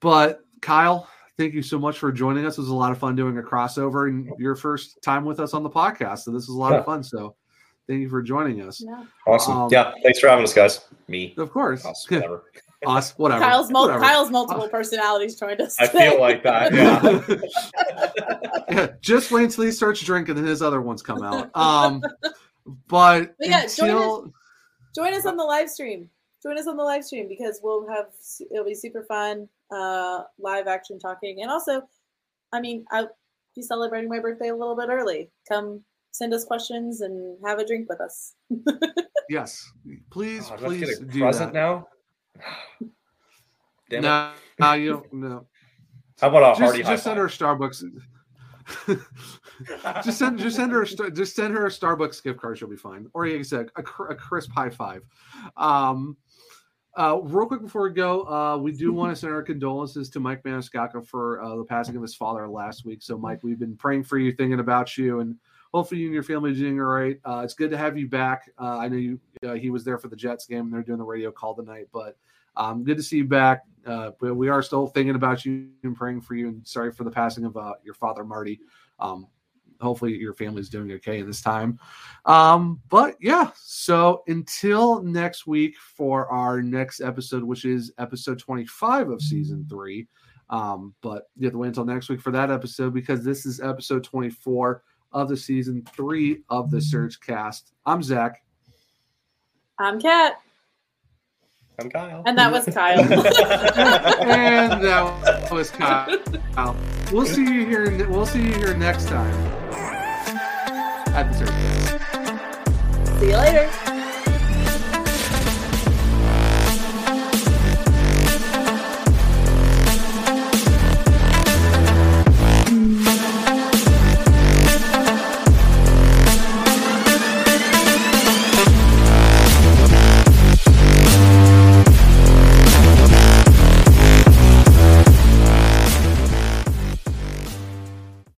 But Kyle, thank you so much for joining us. It was a lot of fun doing a crossover and your first time with us on the podcast, so this is a lot yeah. of fun. So thank you for joining us. Yeah. Awesome. Um, yeah. Thanks for having us, guys. Me. Of course. Us, whatever. us, whatever. Kyle's, mul- whatever. Kyle's multiple uh, personalities joined us. I today. feel like that. Yeah. yeah. Just wait until he starts drinking and his other ones come out. Um, but, but yeah, until... join, us, join us on the live stream. Join us on the live stream because we'll have, it'll be super fun, uh, live action talking. And also, I mean, I'll be celebrating my birthday a little bit early. Come. Send us questions and have a drink with us. yes. Please, oh, please get a do present that. now? Damn no, it. No, you don't know. How about a just, hearty just send her a Starbucks. just send just send her a, just send her a Starbucks gift card, she'll be fine. Or you can say a, a crisp high five. Um Uh, real quick before we go, uh, we do want to send our condolences to Mike Maniscalco for uh, the passing of his father last week. So, Mike, we've been praying for you, thinking about you, and hopefully you and your family are doing all right. Uh, it's good to have you back. Uh, I know you. Uh, he was there for the Jets game, and they're doing the radio call tonight, but um, good to see you back. Uh, but we are still thinking about you and praying for you, and sorry for the passing of uh, your father, Marty. Um, hopefully your family's doing okay this time. Um, but, yeah, so until next week for our next episode, which is episode twenty-five of season three. Um, but you have to wait until next week for that episode because this is episode twenty-four of the season three of the SurgeCast. I'm Zach. I'm Kat. I'm Kyle. And that was Kyle. And that was Kyle. We'll see you here. We'll see you here next time at the SurgeCast. See you later.